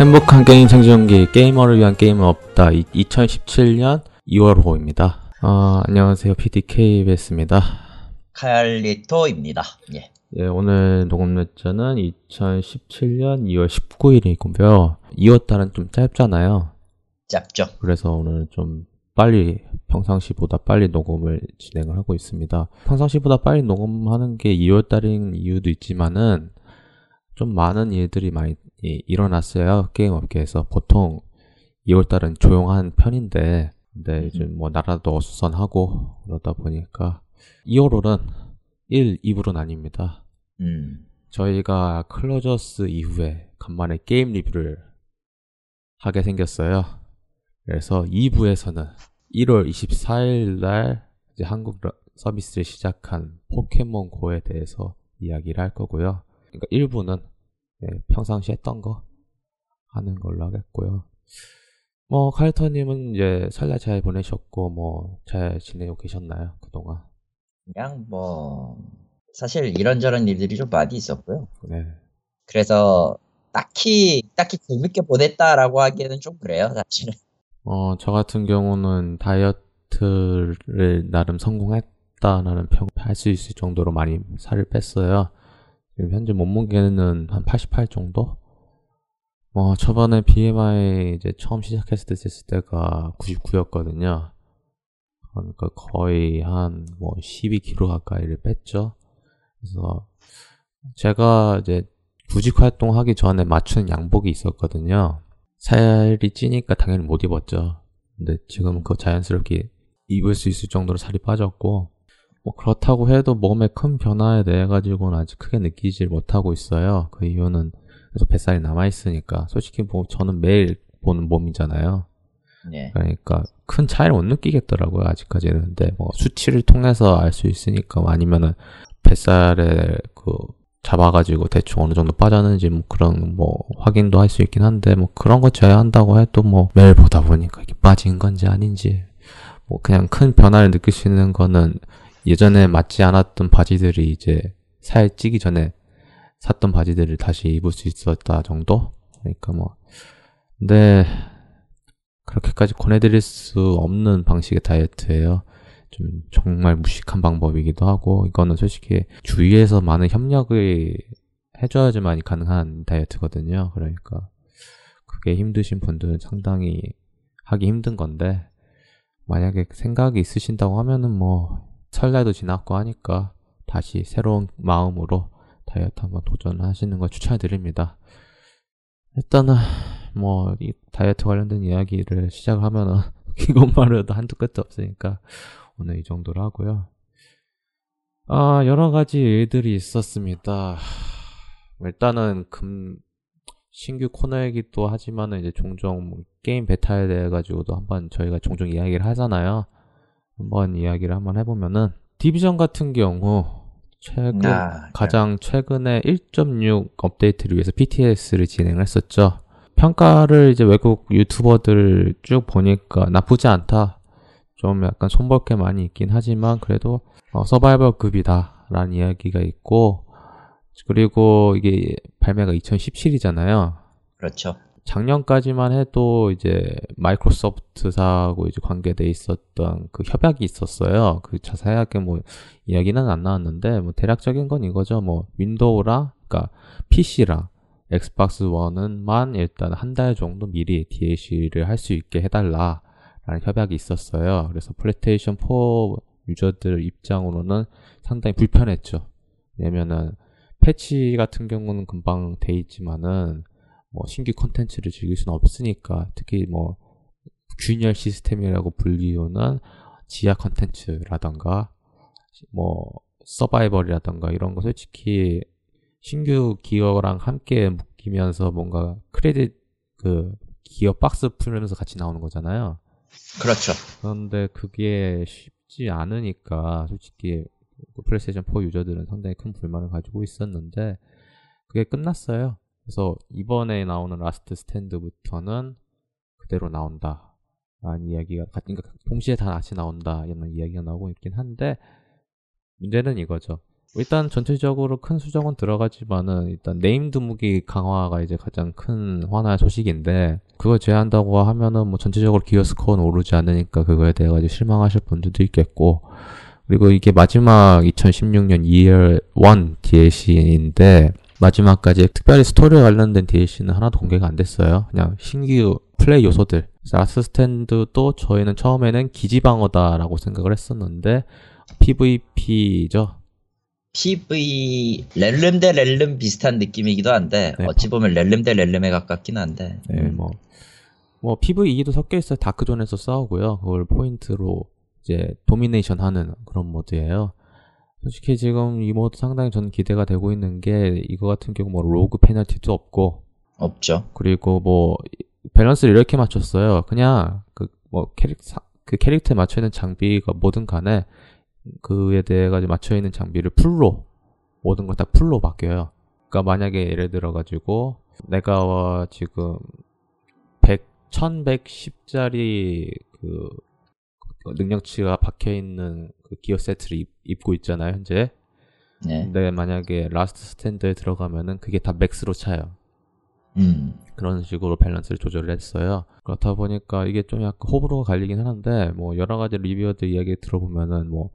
행복한 게임 생존기, 게이머를 위한 게임은 없다. 2017년 2월호입니다. 안녕하세요. PDKBS입니다. 칼리토입니다. 예, 오늘 녹음 날짜는 2017년 2월 19일이고요. 2월달은 좀 짧잖아요. 짧죠. 그래서 오늘은 좀 빨리, 평상시보다 빨리 녹음을 진행을 하고 있습니다. 평상시보다 빨리 녹음하는 게 2월달인 이유도 있지만은 좀 많은 일들이 많이 일어났어요. 게임 업계에서. 보통 2월달은 조용한 편인데, 근데 요즘 뭐 나라도 어수선하고 그러다 보니까 2월호는 1, 2부로 나뉩니다. 저희가 클로저스 이후에 간만에 게임 리뷰를 하게 생겼어요. 그래서 2부에서는 1월 24일 날 이제 한국 서비스를 시작한 포켓몬고에 대해서 이야기를 할 거고요. 그러니까 1부는 평상시 했던 거 하는 걸로 하겠고요. 뭐 칼리터님은 이제 설날 잘 보내셨고 뭐 잘 지내고 계셨나요 그동안? 그냥 뭐 사실 이런저런 일들이 좀 많이 있었고요. 네. 그래서 딱히 재밌게 보냈다라고 하기에는 좀 그래요 사실은. 저 같은 경우는 다이어트를 나름 성공했다라는 평할 수 있을 정도로 많이 살을 뺐어요. 지금 현재 몸무게는 한 88 정도? 저번에 BMI 이제 처음 시작했을 때 쟀을 때가 99였거든요. 그러니까 거의 한 뭐 12kg 가까이를 뺐죠. 그래서 제가 이제 구직 활동하기 전에 맞춘 양복이 있었거든요. 살이 찌니까 당연히 못 입었죠. 근데 지금은 그거 자연스럽게 입을 수 있을 정도로 살이 빠졌고, 뭐 그렇다고 해도 몸의 큰 변화에 대해 가지고는 아직 크게 느끼질 못하고 있어요. 그 이유는 계속 뱃살이 남아 있으니까. 솔직히 뭐 저는 매일 보는 몸이잖아요. 네. 그러니까 큰 차이를 못 느끼겠더라고요 아직까지는. 근데 뭐 수치를 통해서 알 수 있으니까, 아니면은 뱃살에 그 잡아가지고 대충 어느 정도 빠졌는지 뭐 그런 뭐 확인도 할 수 있긴 한데, 뭐 그런 거 제외한다고 해도 뭐 매일 보다 보니까 이게 빠진 건지 아닌지, 뭐 그냥 큰 변화를 느낄 수 있는 거는 예전에 맞지 않았던 바지들이 이제 살 찌기 전에 샀던 바지들을 다시 입을 수 있었다 정도? 그러니까 뭐 근데 그렇게까지 권해드릴 수 없는 방식의 다이어트예요. 좀 정말 무식한 방법이기도 하고, 이거는 솔직히 주위에서 많은 협력을 해줘야지만 가능한 다이어트거든요. 그러니까 그게 힘드신 분들은 상당히 하기 힘든 건데, 만약에 생각이 있으신다고 하면은 뭐 설날도 지났고 하니까 다시 새로운 마음으로 다이어트 한번 도전하시는 걸 추천드립니다. 일단은 뭐 이 다이어트 관련된 이야기를 시작하면은 이것만 해도 한두 끝도 없으니까 오늘 이 정도로 하고요. 여러 가지 일들이 있었습니다. 일단은 신규 코너이기도 하지만은 이제 종종 게임 베타에 대해 가지고도 한번 저희가 종종 이야기를 하잖아요. 한번 이야기를 한번 해보면은, 디비전 같은 경우 가장 최근에 1.6 업데이트를 위해서 PTS를 진행했었죠. 평가를 이제 외국 유튜버들 쭉 보니까 나쁘지 않다, 좀 약간 손볼 게 많이 있긴 하지만 그래도 서바이벌 급이다 라는 이야기가 있고, 그리고 이게 발매가 2017이잖아요. 그렇죠. 작년까지만 해도 이제 마이크로소프트사하고 이제 관계돼 있었던 그 협약이 있었어요. 그 자세하게 뭐 이야기는 안 나왔는데 뭐 대략적인 건 이거죠. 뭐 윈도우랑, 그러니까 PC랑 엑스박스 1만 일단 한 달 정도 미리 DLC를 할 수 있게 해달라라는 협약이 있었어요. 그래서 플레이스테이션 4 유저들 입장으로는 상당히 불편했죠. 왜냐면은 패치 같은 경우는 금방 돼 있지만은 뭐 신규 콘텐츠를 즐길 수는 없으니까, 특히 뭐 균열 시스템이라고 불리우는 지하 콘텐츠라던가 뭐 서바이벌이라던가 이런 거 솔직히 신규 기어랑 함께 묶이면서 뭔가 크레딧 그 기어 박스 풀면서 같이 나오는 거잖아요. 그렇죠. 그런데 그게 쉽지 않으니까 솔직히 플레이스테이션 4 유저들은 상당히 큰 불만을 가지고 있었는데 그게 끝났어요. 그래서 이번에 나오는 라스트 스탠드부터는 그대로 나온다 라는 이야기가, 그러니까 동시에 다 같이 나온다 이런 이야기가 나오고 있긴 한데, 문제는 이거죠. 일단 전체적으로 큰 수정은 들어가지만은 일단 네임 드무기 강화가 이제 가장 큰 하나의 소식인데, 그걸 제한다고 하면은 뭐 전체적으로 기어 스코어는 오르지 않으니까 그거에 대해 가지고 실망하실 분들도 있겠고, 그리고 이게 마지막 2016년 2월 1 DLC인데 마지막까지 특별히 스토리에 관련된 DLC는 하나도 공개가 안 됐어요. 그냥 신규 플레이 요소들. 라스트 스탠드도 저희는 처음에는 기지방어다라고 생각을 했었는데 PVP죠. 렐름 대 렐름 비슷한 느낌이기도 한데, 네, 어찌 보면 렐름 대 렐름에 가깝긴 한데. 네, 뭐 PVE도 섞여 있어요. 다크존에서 싸우고요. 그걸 포인트로 이제 도미네이션 하는 그런 모드예요. 솔직히 지금 이 모드 상당히 저는 기대가 되고 있는 게, 이거 같은 경우 뭐 로그 페널티도 없죠. 그리고 뭐 밸런스를 이렇게 맞췄어요. 그냥 그 캐릭터에 맞춰 있는 장비가 뭐든 간에 그에 대해 가지고 맞춰 있는 장비를 풀로, 모든 걸 다 풀로 바뀌어요. 그러니까 만약에 예를 들어 가지고 내가 지금 1110짜리 그 능력치가 박혀 있는 그 기어 세트를 입고 있잖아요, 현재. 네. 근데 만약에 라스트 스탠드에 들어가면은 그게 다 맥스로 차요. 그런 식으로 밸런스를 조절을 했어요. 그렇다 보니까 이게 좀 약간 호불호가 갈리긴 하는데, 뭐 여러 가지 리뷰어들 이야기 들어보면은 뭐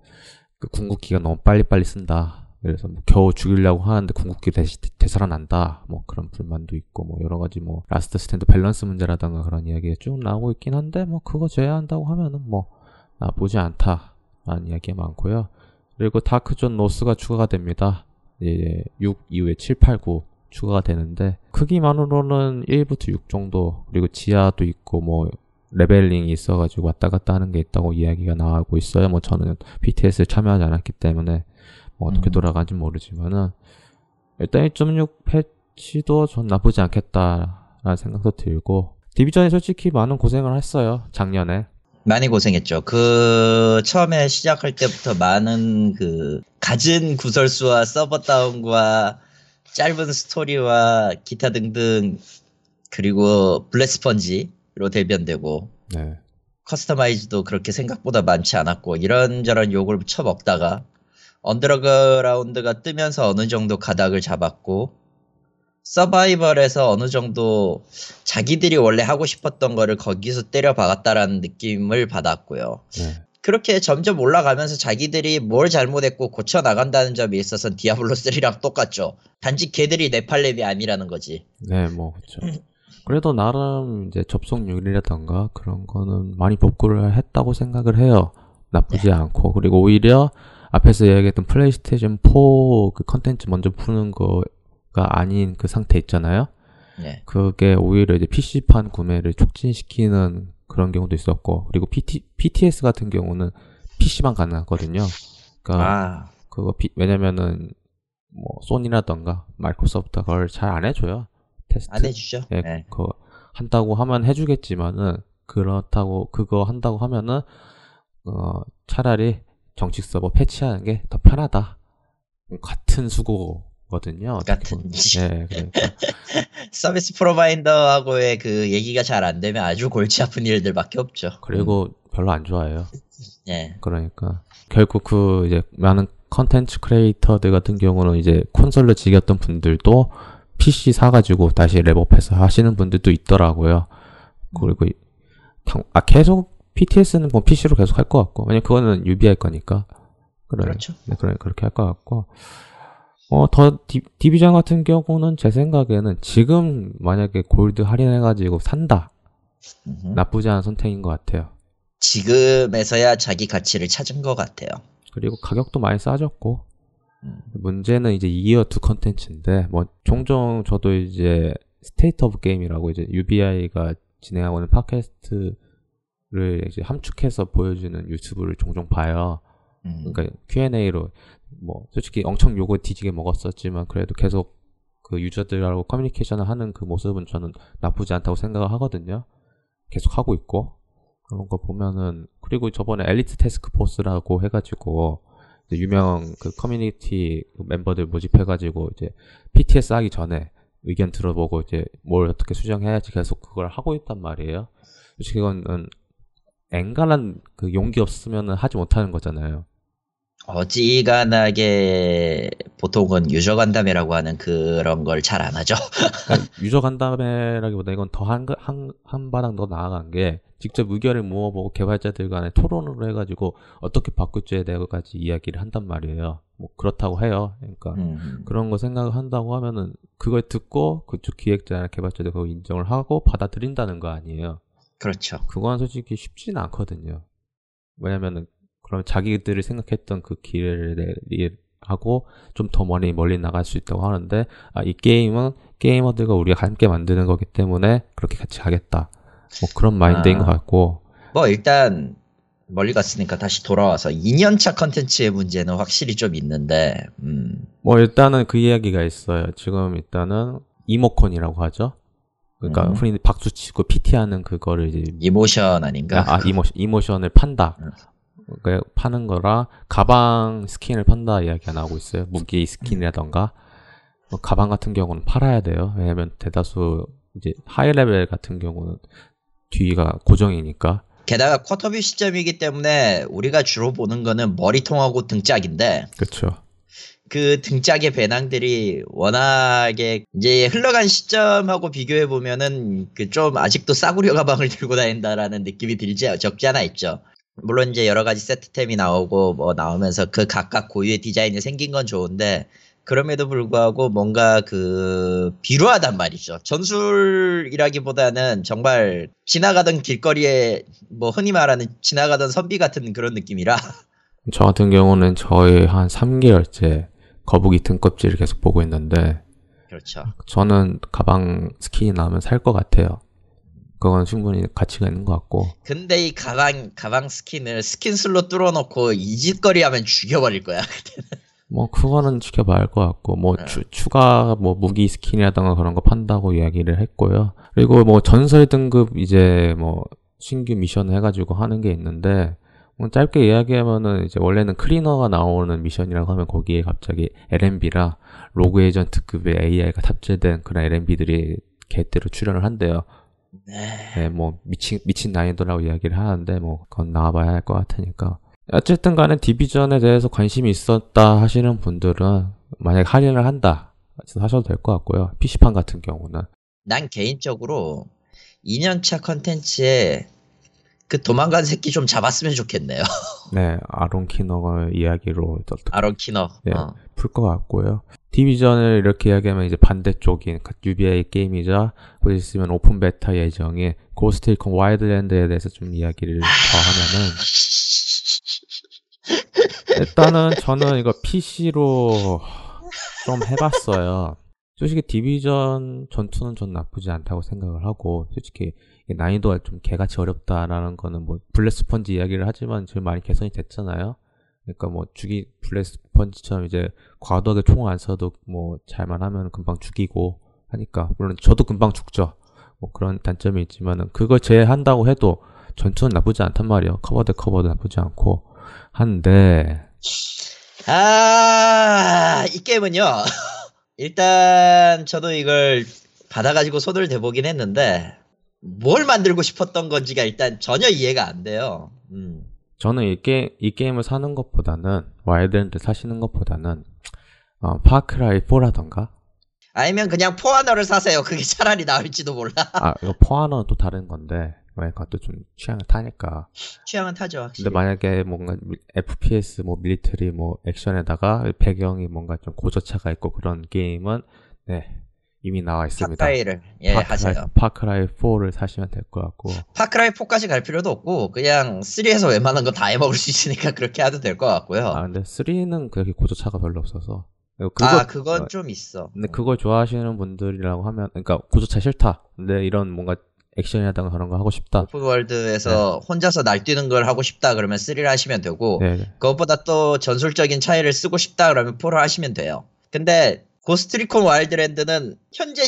그 궁극기가 너무 빨리빨리 쓴다. 그래서 뭐 겨우 죽이려고 하는데 궁극기 다시 되살아난다. 뭐 그런 불만도 있고, 뭐 여러 가지 뭐 라스트 스탠드 밸런스 문제라던가 그런 이야기가 쭉 나오고 있긴 한데, 뭐 그거 제외한다고 하면은 뭐 나쁘지 않다라는 이야기가 많고요. 그리고 다크존 노스가 추가가 됩니다. 예, 6 이후에 7, 8, 9 추가가 되는데, 크기만으로는 1부터 6 정도, 그리고 지하도 있고 뭐 레벨링이 있어가지고 왔다 갔다 하는 게 있다고 이야기가 나오고 있어요. 뭐 저는 PTS에 참여하지 않았기 때문에 뭐 어떻게 돌아가는지 모르지만은, 일단 1.6 패치도 전 나쁘지 않겠다라는 생각도 들고, 디비전이 솔직히 많은 고생을 했어요. 작년에 많이 고생했죠. 그 처음에 시작할 때부터 많은 그 갖은 구설수와 서버 다운과 짧은 스토리와 기타 등등, 그리고 블랙스펀지로 대변되고, 네, 커스터마이즈도 그렇게 생각보다 많지 않았고, 이런저런 욕을 쳐먹다가 언더그라운드가 뜨면서 어느 정도 가닥을 잡았고, 서바이벌에서 어느 정도 자기들이 원래 하고 싶었던 거를 거기서 때려박았다라는 느낌을 받았고요. 네. 그렇게 점점 올라가면서 자기들이 뭘 잘못했고 고쳐나간다는 점에 있어서는 디아블로3랑 똑같죠. 단지 걔들이 네팔렘이 아니라는 거지. 네, 뭐, 그쵸. 그래도 나름 이제 접속률이라던가 그런 거는 많이 복구를 했다고 생각을 해요. 나쁘지, 네, 않고. 그리고 오히려 앞에서 이야기했던 플레이스테이션 4 그 컨텐츠 먼저 푸는 거가 아닌 그 상태 있잖아요. 네. 그게 오히려 이제 PC판 구매를 촉진시키는 그런 경우도 있었고, 그리고 PTS 같은 경우는 PC만 가능하거든요. 그러니까 왜냐면은 뭐 소니라던가 마이크로소프트가 그걸 잘 안 해줘요. 테스트 안 해주죠. 예, 네. 그거 한다고 하면 해주겠지만은, 그렇다고 그거 한다고 하면은 차라리 정식 서버 패치하는 게 더 편하다. 같은 수고거든요. 같은. 네, 그러니까. 서비스 프로바이더하고의 그 얘기가 잘 안 되면 아주 골치 아픈 일들밖에 없죠. 그리고 별로 안 좋아해요. 네. 그러니까 결국 그 이제 많은 컨텐츠 크리에이터들 같은 경우는 이제 콘솔로 즐겼던 분들도 PC 사가지고 다시 랩업해서 하시는 분들도 있더라고요. 그리고 계속 PTS는 뭐 PC로 계속 할 것 같고, 왜냐면 그거는 UBI 거니까. 그렇죠. 네, 그렇게 할 것 같고. 더 디비전 같은 경우는 제 생각에는 지금 만약에 골드 할인해가지고 산다, 나쁘지 않은 선택인 것 같아요. 지금에서야 자기 가치를 찾은 것 같아요. 그리고 가격도 많이 싸졌고, 문제는 이제 2이어 2 컨텐츠인데, 뭐 종종 저도 이제 스테이트 오브 게임이라고 이제 UBI가 진행하고 있는 팟캐스트를 이제 함축해서 보여주는 유튜브를 종종 봐요. 그러니까 Q&A로 뭐 솔직히 엄청 욕을 뒤지게 먹었었지만, 그래도 계속 그 유저들하고 커뮤니케이션을 하는 그 모습은 저는 나쁘지 않다고 생각을 하거든요. 계속 하고 있고, 그런 거 보면은, 그리고 저번에 엘리트 태스크포스라고 해가지고 이제 유명 그 커뮤니티 멤버들 모집해가지고 이제 PTS 하기 전에 의견 들어보고 이제 뭘 어떻게 수정해야지 계속 그걸 하고 있단 말이에요. 솔직히 이거는 앵간한 그 용기 없으면은 하지 못하는 거잖아요. 어지간하게 보통은 유저 간담회라고 하는 그런 걸 잘 안 하죠. 그러니까 유저 간담회라기보다 이건 더 한 바닥 더 나아간 게 직접 의견을 모아보고 개발자들 간에 토론으로 해가지고 어떻게 바꿀지에 대해서까지 이야기를 한단 말이에요. 뭐 그렇다고 해요. 그러니까 그런 거 생각을 한다고 하면은 그걸 듣고 그쪽 기획자나 개발자들 그걸 인정을 하고 받아들인다는 거 아니에요. 그렇죠. 그건 솔직히 쉽지는 않거든요. 왜냐면은 그럼 자기들이 생각했던 그 길을 하고 좀 더 멀리 나갈 수 있다고 하는데, 아, 이 게임은 게이머들과 우리가 함께 만드는 거기 때문에 그렇게 같이 가겠다. 뭐 그런 마인드인 것 같고. 뭐 일단 멀리 갔으니까 다시 돌아와서 2년차 컨텐츠의 문제는 확실히 좀 있는데. 뭐 일단은 그 이야기가 있어요. 지금 일단은 이모콘이라고 하죠. 그러니까 흔히 박수치고 PT하는 그거를 이제 이모션 아닌가? 아, 이모션을 판다. 파는 거라 가방 스킨을 판다 이야기가 나오고 있어요. 무기 스킨이라던가 가방 같은 경우는 팔아야 돼요. 왜냐면 대다수 이제 하이레벨 같은 경우는 뒤가 고정이니까. 게다가 쿼터뷰 시점이기 때문에 우리가 주로 보는 거는 머리통하고 등짝인데. 그렇죠. 그 등짝의 배낭들이 워낙에 이제 흘러간 시점하고 비교해 보면은 그 좀 아직도 싸구려 가방을 들고 다닌다라는 느낌이 들지 적지 않아 있죠. 물론 이제 여러 가지 세트템이 나오고 뭐 나오면서 그 각각 고유의 디자인이 생긴 건 좋은데 그럼에도 불구하고 뭔가 그 비루하단 말이죠. 전술이라기보다는 정말 지나가던 길거리에 뭐 흔히 말하는 지나가던 선비 같은 그런 느낌이라. 저 같은 경우는 저희 한 3개월째 거북이 등껍질을 계속 보고 있는데. 그렇죠. 저는 가방 스킨이 나오면 살 것 같아요. 그건 충분히 가치가 있는 것 같고. 근데 이 가방 스킨을 스킨술로 뚫어놓고 이 짓거리 하면 죽여버릴 거야 그때는. 뭐 그거는 지켜봐야 할 것 같고 뭐 추가 뭐 무기 스킨이라던가 그런 거 판다고 이야기를 했고요. 그리고 뭐 전설 등급 이제 뭐 신규 미션 해가지고 하는 게 있는데 뭐 짧게 이야기하면은 이제 원래는 클리너가 나오는 미션이라고 하면 거기에 갑자기 LMB라 로그 에이전트급의 AI가 탑재된 그런 LMB들이 개대로 출연을 한대요. 네, 뭐 미친 난이도라고 이야기를 하는데 뭐 그건 나와봐야 할 것 같으니까. 어쨌든 간에 디비전에 대해서 관심이 있었다 하시는 분들은 만약에 할인을 한다 하셔도 될 것 같고요. PC판 같은 경우는 난 개인적으로 2년차 컨텐츠에 그 도망간 새끼 좀 잡았으면 좋겠네요. 네, 아론 키너의 이야기로 아론 키너 풀 것 같고요. 디비전을 이렇게 이야기하면 이제 반대쪽인 UBI 게임이자 곧 있으면 오픈 베타 예정인 고스트 리콘 와일드랜드에 대해서 좀 이야기를 더 하면은 일단은 저는 이거 PC로 좀 해봤어요. 솔직히 디비전 전투는 전 나쁘지 않다고 생각을 하고 솔직히 난이도가 좀 개같이 어렵다라는 거는 뭐 블랙스펀지 이야기를 하지만 지금 많이 개선이 됐잖아요. 그러니까 뭐 블랙스펀지처럼 이제 과도하게 총을 안 써도 뭐 잘만 하면 금방 죽이고 하니까 물론 저도 금방 죽죠. 뭐 그런 단점이 있지만은 그걸 제외한다고 해도 전투는 나쁘지 않단 말이에요. 커버 대 커버도 나쁘지 않고 한데 이 게임은요. 일단 저도 이걸 받아가지고 손을 대보긴 했는데 뭘 만들고 싶었던 건지가 일단 전혀 이해가 안 돼요. 저는 이 게임을 사는 것보다는 와일드랜드 사시는 것보다는 파크라이 4라던가 아니면 그냥 포아너를 사세요. 그게 차라리 나을지도 몰라. 아, 이거 포아너는 또 다른 건데 그것도 좀 취향을 타니까. 취향은 타죠 확실히. 근데 만약에 뭔가 FPS 뭐 밀리터리 뭐 액션에다가 배경이 뭔가 좀 고저차가 있고 그런 게임은 네 이미 나와 있습니다. 파크라이를 하세요. 파크라이 4를 사시면 될 것 같고. 파크라이 4까지 갈 필요도 없고 그냥 3에서 웬만한 거 다 해먹을 수 있으니까 그렇게 해도 될 것 같고요. 아 근데 3는 그렇게 고저차가 별로 없어서. 그건 좀 있어. 근데 그걸 좋아하시는 분들이라고 하면, 그러니까 고저차 싫다. 근데 이런 뭔가 액션이라든가 그런 거 하고 싶다. 오픈월드에서 네. 혼자서 날뛰는 걸 하고 싶다 그러면 3를 하시면 되고 네네. 그것보다 또 전술적인 차이를 쓰고 싶다 그러면 4를 하시면 돼요. 근데 고스트리콘 와일드랜드는 현재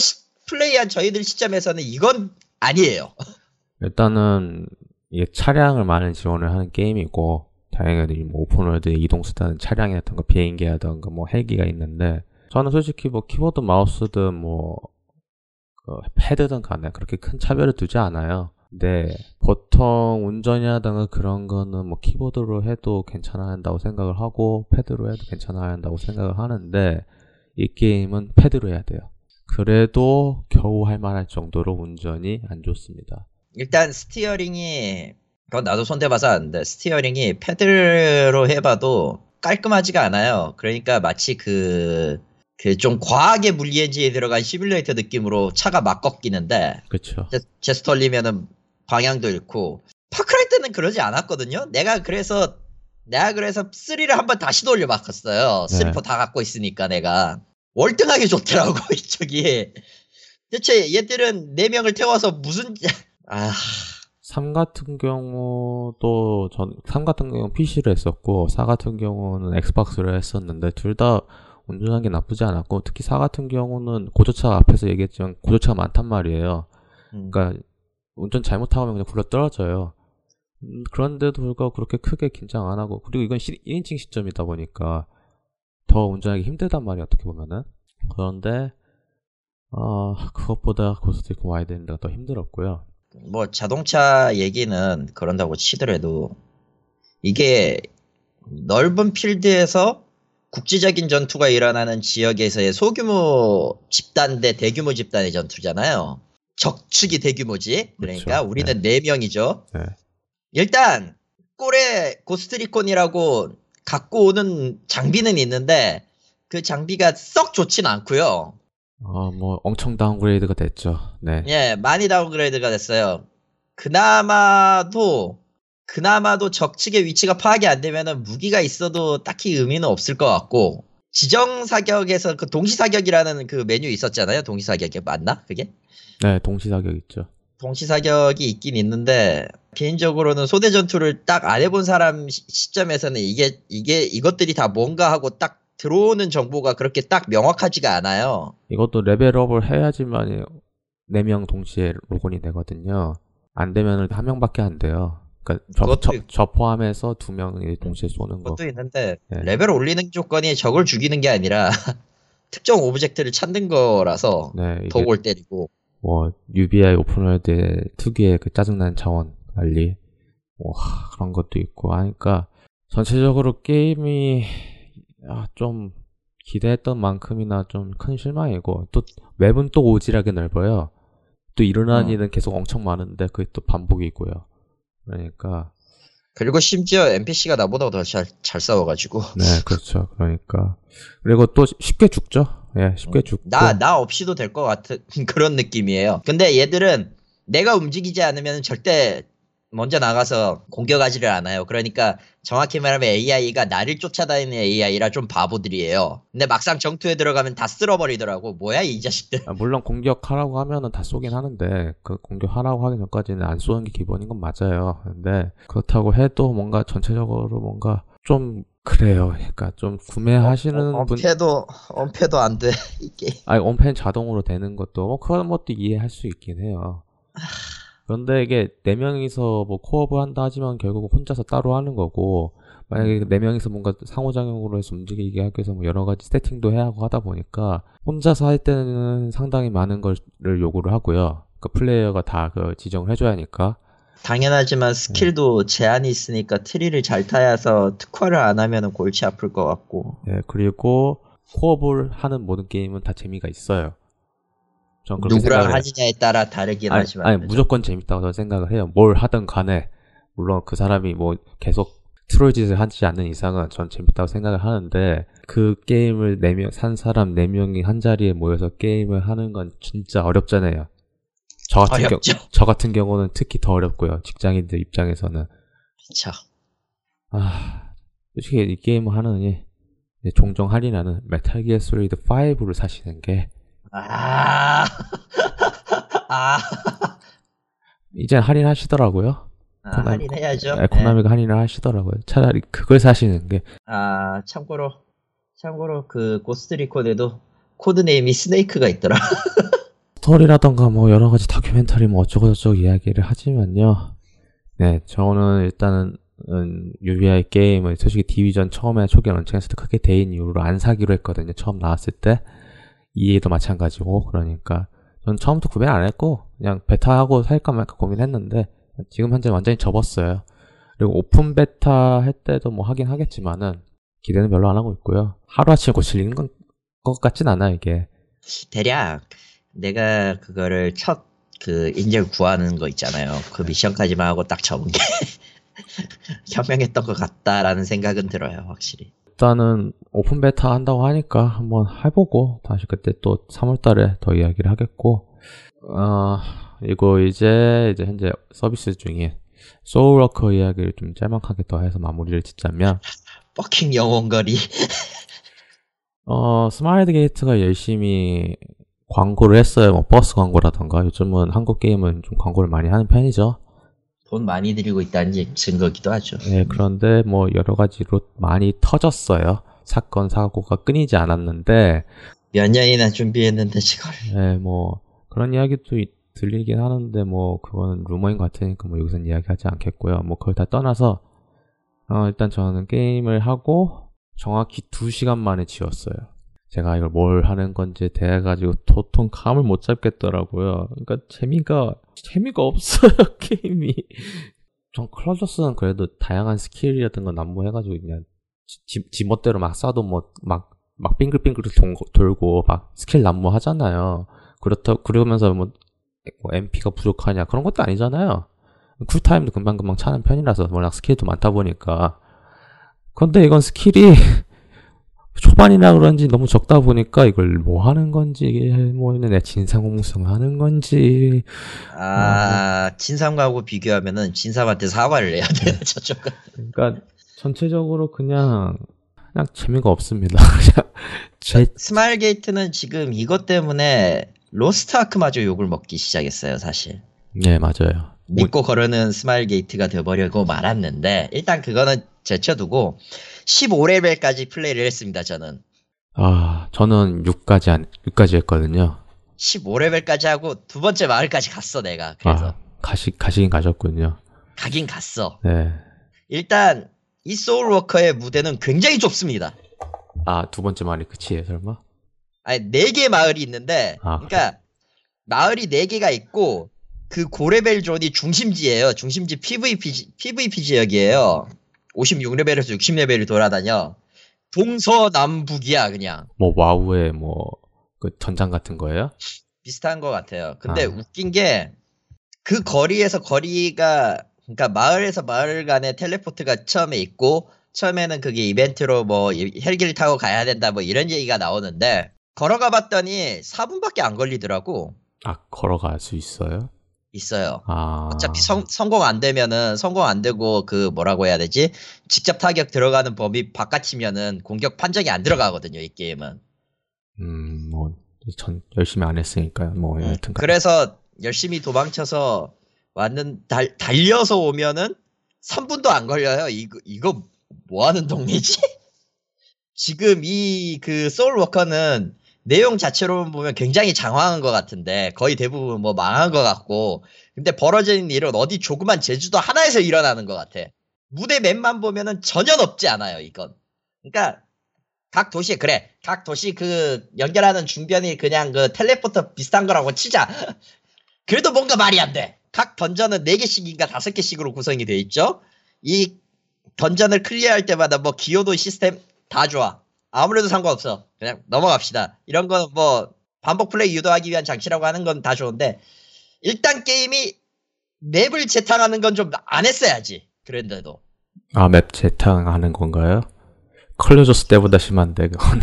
플레이한 저희들 시점에서는 이건 아니에요. 일단은 이게 차량을 많은 지원을 하는 게임이고 다행히 뭐 오픈월드의 이동수단은 차량이라든가 비행기라든가 뭐 헬기가 있는데 저는 솔직히 뭐 키보드 마우스든 뭐 헤드든 간에 그렇게 큰 차별을 두지 않아요. 네. 보통 운전이나 등은 그런 거는 뭐 키보드로 해도 괜찮아 한다고 생각을 하고 패드로 해도 괜찮아 한다고 생각을 하는데 이 게임은 패드로 해야 돼요. 그래도 겨우 할 만할 정도로 운전이 안 좋습니다. 일단 스티어링이 그건 나도 손대봐서 아는데 스티어링이 패드로 해봐도 깔끔하지가 않아요. 그러니까 마치 좀 과하게 물리엔진이 들어간 시뮬레이터 느낌으로 차가 막 꺾이는데 그렇죠. 제스처 올리면은 방향도 잃고 파크라이 때는 그러지 않았거든요. 내가 그래서 3를 한번 다시 돌려봤었어요. 3, 4 다 갖고 있으니까 내가 월등하게 좋더라고 이쪽이. 대체 얘들은 4명을 태워서 무슨 아. 3 같은 경우도 3 같은 경우는 PC로 했었고 4 같은 경우는 엑스박스로 했었는데 둘 다 운전한 게 나쁘지 않았고 특히 4 같은 경우는 고조차 앞에서 얘기했지만 고조차가 많단 말이에요. 그러니까 운전 잘못하면 그냥 굴러떨어져요. 그런데도 불구하고 그렇게 크게 긴장 안 하고 그리고 이건 1인칭 시점이다 보니까 더 운전하기 힘들단 말이에요. 어떻게 보면은. 그런데 그것보다 고스트리코 와야 되는데가 더 힘들었고요. 뭐 자동차 얘기는 그런다고 치더라도 이게 넓은 필드에서 국지적인 전투가 일어나는 지역에서의 소규모 집단 대 대규모 집단의 전투잖아요. 적축이 대규모지. 그러니까 그렇죠. 우리는 네. 4명이죠. 네. 일단 꼴에 고스트리콘이라고 갖고 오는 장비는 있는데 그 장비가 썩 좋진 않고요. 뭐 엄청 다운그레이드가 됐죠. 네. 예, 많이 다운그레이드가 됐어요. 그나마도 적측의 위치가 파악이 안 되면은 무기가 있어도 딱히 의미는 없을 것 같고 지정 사격에서 그 동시 사격이라는 그 메뉴 있었잖아요. 동시 사격이 맞나? 그게? 네, 동시 사격 있죠. 동시 사격이 있긴 있는데 개인적으로는 소대 전투를 딱 안 해본 사람 시점에서는 이게 이것들이 다 뭔가 하고 딱 들어오는 정보가 그렇게 딱 명확하지가 않아요. 이것도 레벨업을 해야지만 4명 동시에 로건이 되거든요. 안 되면 1명밖에 안 돼요. 그러니까 저 포함해서 2명이 동시에 쏘는 거. 그것도 있는데 네. 레벨 올리는 조건이 적을 죽이는 게 아니라 특정 오브젝트를 찾는 거라서 네, 더 골 때리고. 뭐 UBI 오픈월드의 특유의 그 짜증나는 자원 관리 뭐, 그런 것도 있고 하니까 전체적으로 게임이 좀 기대했던 만큼이나 좀 큰 실망이고 또 맵은 또 오지랖이 넓어요. 또 일어나는 일은 계속 엄청 많은데 그게 또 반복이고요. 그러니까 그리고 심지어 NPC가 나보다 더 잘 싸워가지고 네 그렇죠. 그러니까 그리고 또 쉽게 죽죠. 예, 쉽게 죽고 나 없이도 될 것 같은 그런 느낌이에요. 근데 얘들은 내가 움직이지 않으면 절대 먼저 나가서 공격하지를 않아요. 그러니까 정확히 말하면 AI가 나를 쫓아다니는 AI라 좀 바보들이에요. 근데 막상 정투에 들어가면 다 쓸어버리더라고. 뭐야 이 자식들. 물론 공격하라고 하면은 다 쏘긴 하는데 그 공격하라고 하기 전까지는 안 쏘는 게 기본인 건 맞아요. 근데 그렇다고 해도 뭔가 전체적으로 뭔가 좀 그래요. 그러니까 좀 구매하시는 언패도 안 돼 이게. 아니 언패는 자동으로 되는 것도 그런 것도 이해할 수 있긴 해요. 그런데 이게 4명이서 뭐 코업을 한다 하지만 결국은 혼자서 따로 하는 거고 만약에 4명이서 뭔가 상호작용으로 해서 움직이게 하기 위해서 뭐 여러 가지 세팅도 해야 하고 하다 보니까 혼자서 할 때는 상당히 많은 걸 요구를 하고요. 그 플레이어가 다 그 지정을 해줘야 하니까. 당연하지만 스킬도 제한이 있으니까 트리를 잘 타야서 특화를 안 하면 골치 아플 것 같고. 네, 그리고 코업을 하는 모든 게임은 다 재미가 있어요. 누구랑 하느냐에 따라 다르긴 하지만 무조건 재밌다고 저는 생각을 해요. 뭘 하든 간에 물론 그 사람이 뭐 계속 트롤 짓을 하지 않는 이상은 전 재밌다고 생각을 하는데 그 게임을 4명 산 사람 4명이 한 자리에 모여서 게임을 하는 건 진짜 어렵잖아요. 저 같은 경우는 특히 더 어렵고요. 직장인들 입장에서는. 그렇죠. 솔직히 이 게임을 하느니 종종 할인하는 메탈 기어 솔리드 5를 사시는 게 이젠 할인하시더라고요. 할인해야죠. 코나미가 할인을 하시더라고요. 차라리 그걸 사시는 게. 참고로 그 고스트리콘에도 코드네임이 스네이크가 있더라. 스토리라던가 뭐 여러 가지 다큐멘터리 뭐 어쩌고저쩌고 이야기를 하지만요. 네, 저는 일단은 UBI 게임을 솔직히 디비전 처음에 초기 런칭했을 때 크게 대인 이후로 안 사기로 했거든요. 처음 나왔을 때. EA도 마찬가지고 그러니까 전 처음부터 구매를 안 했고 그냥 베타하고 살까 말까 고민했는데 지금 현재는 완전히 접었어요. 그리고 오픈 베타 할 때도 뭐 하긴 하겠지만은 기대는 별로 안 하고 있고요. 하루아침에 고칠리는 것 같진 않아 이게. 대략 내가 그거를 첫 그 인증 구하는 거 있잖아요. 그 미션까지만 하고 딱 접은 게 현명했던 것 같다라는 생각은 들어요, 확실히. 일단은 오픈 베타 한다고 하니까 한번 해보고 다시 그때 또 3월달에 더 이야기를 하겠고, 이거 이제 현재 서비스 중인 소울워커 이야기를 좀 짤막하게 더 해서 마무리를 짓자면 버킹 영혼거리. 스마일드 게이트가 열심히 광고를 했어요. 뭐 버스 광고라던가. 요즘은 한국 게임은 좀 광고를 많이 하는 편이죠. 돈 많이 들이고 있다는 증거기도 하죠. 네, 그런데 뭐 여러 가지로 많이 터졌어요. 사건 사고가 끊이지 않았는데 몇 년이나 준비했는데 지금. 네, 뭐 그런 이야기도 들리긴 하는데 뭐 그거는 루머인 것 같으니까 뭐 여기서는 이야기하지 않겠고요. 뭐 그걸 다 떠나서 일단 저는 게임을 하고 정확히 2시간 만에 지웠어요. 제가 이걸 뭘 하는 건지에 대해 가지고 도통 감을 못 잡겠더라고요. 그러니까 재미가 없어요, 게임이. 전 클로저스는 그래도 다양한 스킬이라든가 난무해가지고 그냥 지멋대로 막 쏴도 막 빙글빙글 돌고 막 스킬 난무하잖아요. 그러면서 뭐 MP가 부족하냐 그런 것도 아니잖아요. 쿨타임도 금방금방 차는 편이라서 워낙 스킬도 많다 보니까. 근데 이건 스킬이 초반이라 그런지 너무 적다 보니까 이걸 뭐 하는 건지, 내 진상 공성 하는 건지. 진상하고 비교하면은 진상한테 사과를 해야 돼. 네. 저쪽은. 그러니까 전체적으로 그냥 재미가 없습니다. 그냥 스마일 게이트는 지금 이것 때문에 로스트 아크마저 욕을 먹기 시작했어요, 사실. 네, 맞아요. 믿고 거르는 스마일 게이트가 되어버리고 말았는데, 일단 그거는 제쳐두고 15레벨까지 플레이를 했습니다. 저는 저는 6까지 했거든요. 15레벨까지 하고 두 번째 마을까지 갔어 내가. 그래서 가시긴 가셨군요. 가긴 갔어. 네. 일단 이 소울워커의 무대는 굉장히 좁습니다. 두 번째 마을이 끝이에요 설마? 아니 4개 마을이 있는데 그러니까 그래. 마을이 4개가 있고 그 고레벨 존이 중심지예요. 중심지 PVP 지역이에요. 56레벨에서 60레벨을 돌아다녀. 동서남북이야 그냥. 뭐 와우의 그 전장 같은 거예요? 비슷한 거 같아요. 근데 웃긴 게 그 그러니까 마을에서 마을 간의 텔레포트가 처음에 있고 처음에는 그게 이벤트로 헬기를 타고 가야 된다 이런 얘기가 나오는데 걸어가 봤더니 4분밖에 안 걸리더라고. 걸어갈 수 있어요? 있어요. 어차피 성공 안 되면은 성공 안 되고 뭐라고 해야 되지? 직접 타격 들어가는 범위 바깥이면은 공격 판정이 안 들어가거든요, 이 게임은. 전 열심히 안 했으니까요. 여튼 그래서 열심히 도망쳐서 달려서 오면은 3분도 안 걸려요. 이거 뭐 하는 동네지? 지금 이 그 소울워커는 내용 자체로만 보면 굉장히 장황한 것 같은데 거의 대부분 망한 것 같고, 근데 벌어지는 일은 어디 조그만 제주도 하나에서 일어나는 것 같아. 무대 맵만 보면은 전혀 없지 않아요 이건. 그러니까 각 도시 그 연결하는 중변이 그냥 그 텔레포터 비슷한 거라고 치자. 그래도 뭔가 말이 안 돼. 각 던전은 4개씩인가 5개씩으로 구성이 돼 있죠. 이 던전을 클리어할 때마다 기여도 시스템 다 좋아. 아무래도 상관없어. 그냥 넘어갑시다. 이런 건 반복 플레이 유도하기 위한 장치라고 하는 건 다 좋은데, 일단 게임이 맵을 재탕하는 건 좀 안 했어야지. 그런데도. 맵 재탕하는 건가요? 클로저스 때보다 심한데 그건.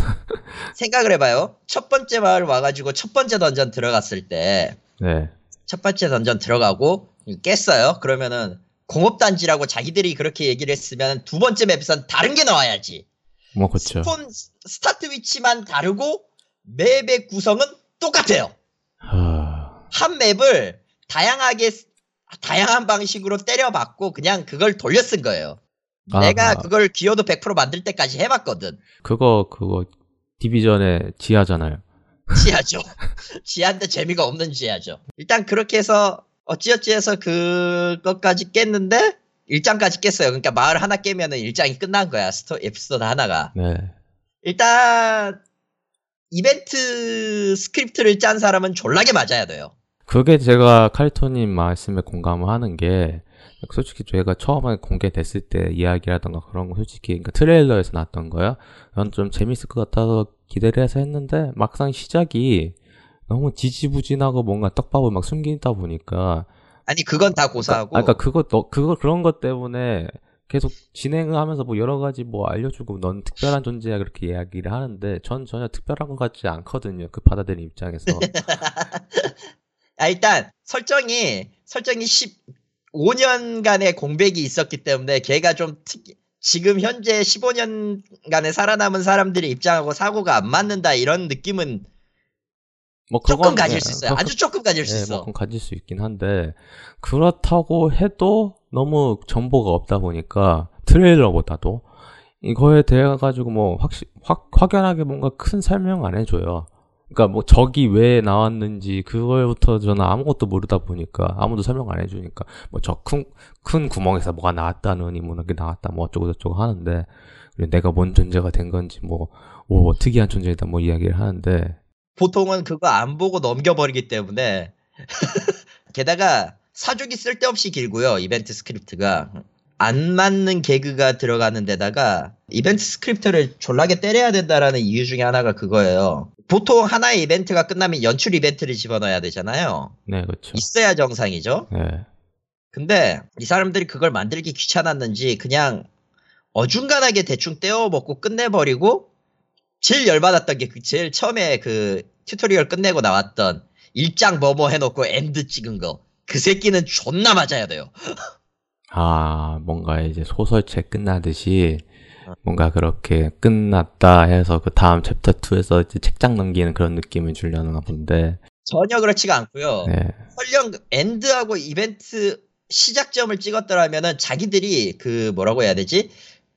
생각을 해봐요. 첫 번째 마을 와가지고 첫 번째 던전 들어갔을 때, 네. 첫 번째 던전 들어가고 깼어요. 그러면은 공업단지라고 자기들이 그렇게 얘기를 했으면 두 번째 맵에선 다른 게 나와야지. 그렇죠. 스타트 위치만 다르고 맵의 구성은 똑같아요. 한 맵을 다양한 방식으로 때려봤고 그냥 그걸 돌려 쓴 거예요. 내가 그걸 기여도 100% 만들 때까지 해봤거든. 그거 디비전의 지하잖아요. 지하죠. 지하인데 재미가 없는 지하죠. 일단 그렇게 해서 어찌어찌 해서 그것까지 깼는데 1장까지 깼어요. 그러니까 마을 하나 깨면은 1장이 끝난 거야. 에피소드 하나가. 네. 일단 이벤트 스크립트를 짠 사람은 졸라게 맞아야 돼요. 그게 제가 칼토님 말씀에 공감을 하는 게, 솔직히 저희가 처음에 공개됐을 때 이야기라던가 그런 거 솔직히 그러니까 트레일러에서 나왔던 거야. 이건 좀 재밌을 것 같아서 기대를 해서 했는데 막상 시작이 너무 지지부진하고 뭔가 떡밥을 막 숨기다 보니까 아니 그건 다 고사하고 그러니까 그거 그런 것 때문에 계속 진행을 하면서 뭐 여러 가지 뭐 알려주고 넌 특별한 존재야 그렇게 이야기를 하는데 전 전혀 특별한 것 같지 않거든요. 그 받아들인 입장에서. 아 일단 설정이 15년간의 공백이 있었기 때문에 걔가 좀 지금 현재 15년간에 살아남은 사람들의 입장하고 사고가 안 맞는다 이런 느낌은 뭐 조금 가질 수 있어요. 아주 조금 가질 수 있어. 조금 가질 수 있긴 한데 그렇다고 해도 너무 정보가 없다 보니까 트레일러보다도 이거에 대해 가지고 뭐 확연하게 뭔가 큰 설명 안 해줘요. 그러니까 뭐 적이 왜 나왔는지 그걸부터 저는 아무것도 모르다 보니까 아무도 설명 안 해주니까 뭐 저 큰 구멍에서 뭐가 나왔다느니 뭐 이렇게 나왔다 뭐 어쩌고 저쩌고 하는데 내가 뭔 존재가 된 건지 뭐 특이한 존재이다 뭐 이야기를 하는데. 보통은 그거 안 보고 넘겨버리기 때문에 게다가 사족이 쓸데없이 길고요. 이벤트 스크립트가 안 맞는 개그가 들어가는 데다가 이벤트 스크립트를 졸라게 때려야 된다라는 이유 중에 하나가 그거예요. 보통 하나의 이벤트가 끝나면 연출 이벤트를 집어넣어야 되잖아요. 네, 그렇죠. 있어야 정상이죠. 네. 근데 이 사람들이 그걸 만들기 귀찮았는지 그냥 어중간하게 대충 떼어먹고 끝내버리고 제일 열받았던 게 제일 처음에 그 튜토리얼 끝내고 나왔던 일장 뭐뭐 해놓고 엔드 찍은 거. 그 새끼는 존나 맞아야 돼요. 아, 뭔가 이제 소설책 끝나듯이 뭔가 그렇게 끝났다 해서 그 다음 챕터 2에서 이제 책장 넘기는 그런 느낌을 주려나 본데. 전혀 그렇지가 않고요. 네. 설령 엔드하고 이벤트 시작점을 찍었더라면은 자기들이 그 뭐라고 해야 되지?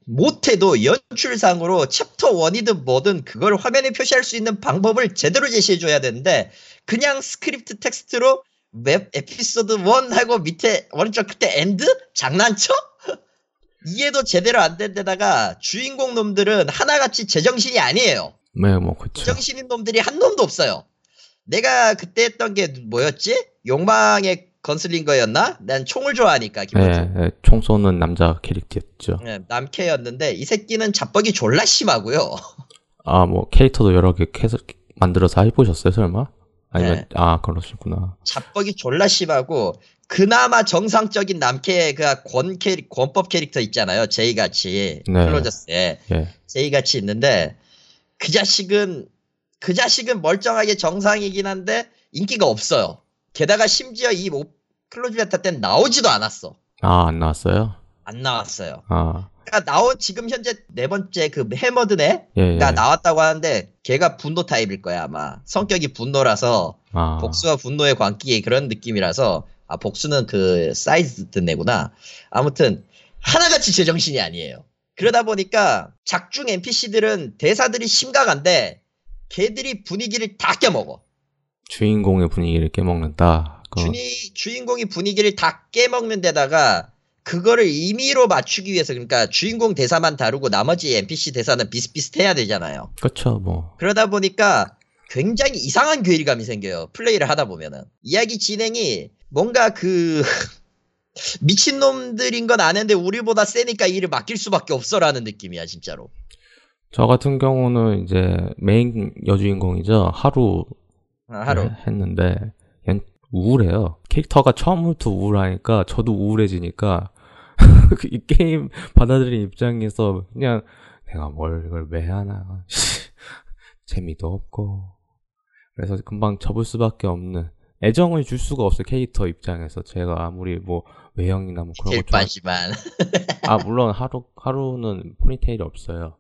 못해도 연출상으로 챕터 1이든 뭐든 그걸 화면에 표시할 수 있는 방법을 제대로 제시해줘야 되는데 그냥 스크립트 텍스트로 웹 에피소드 1 하고 밑에 오른쪽 그때 엔드? 장난쳐? 이해도 제대로 안 된 데다가 주인공 놈들은 하나같이 제정신이 아니에요. 네, 뭐 그렇죠. 제정신인 놈들이 한 놈도 없어요. 내가 그때 했던 게 뭐였지? 욕망의 건슬링거였나? 난 총을 좋아하니까. 네, 총 쏘는 남자 캐릭터였죠. 네, 남캐였는데 이 새끼는 잡벅이 졸라 심하고요. 아, 뭐 캐릭터도 여러 개 만들어서 해보셨어요, 설마? 아니면 네. 아, 그러시구나. 잡벅이 졸라 심하고 그나마 정상적인 남캐 그 권법 캐릭터 있잖아요. 제이 같이 클로저스에 네. 제이 같이 있는데 그 자식은 멀쩡하게 정상이긴 한데 인기가 없어요. 게다가 심지어 이 클로즈 베타 때는 나오지도 않았어. 아, 안 나왔어요? 안 나왔어요. 아. 그러니까 지금 현재 네 번째 그 해머드네가 나왔다고 하는데 걔가 분노 타입일 거야 아마. 성격이 분노라서 복수와 분노의 광기 그런 느낌이라서 아 복수는 그 사이즈 드네구나. 아무튼 하나같이 제정신이 아니에요. 그러다 보니까 작중 NPC들은 대사들이 심각한데 걔들이 분위기를 다 깨먹어. 주인공의 분위기를 깨먹는다. 주인공이 분위기를 다 깨먹는 데다가 그거를 임의로 맞추기 위해서 그러니까 주인공 대사만 다루고 나머지 NPC 대사는 비슷비슷해야 되잖아요. 그렇죠. 뭐. 그러다 보니까 굉장히 이상한 괴리감이 생겨요. 플레이를 하다 보면은. 이야기 진행이 뭔가 그 미친놈들인 건 아는데 우리보다 세니까 일을 맡길 수밖에 없어라는 느낌이야 진짜로. 저 같은 경우는 이제 메인 여주인공이죠. 하루 네, 했는데 우울해요. 캐릭터가 처음부터 우울하니까 저도 우울해지니까 이 게임 받아들인 입장에서 그냥 내가 뭘 이걸 왜 하나 재미도 없고 그래서 금방 접을 수밖에 없는 애정을 줄 수가 없어요. 캐릭터 입장에서 제가 아무리 뭐 외형이나 뭐 그런 거 좋아하지만 아 물론 하루는 포니테일이 없어요.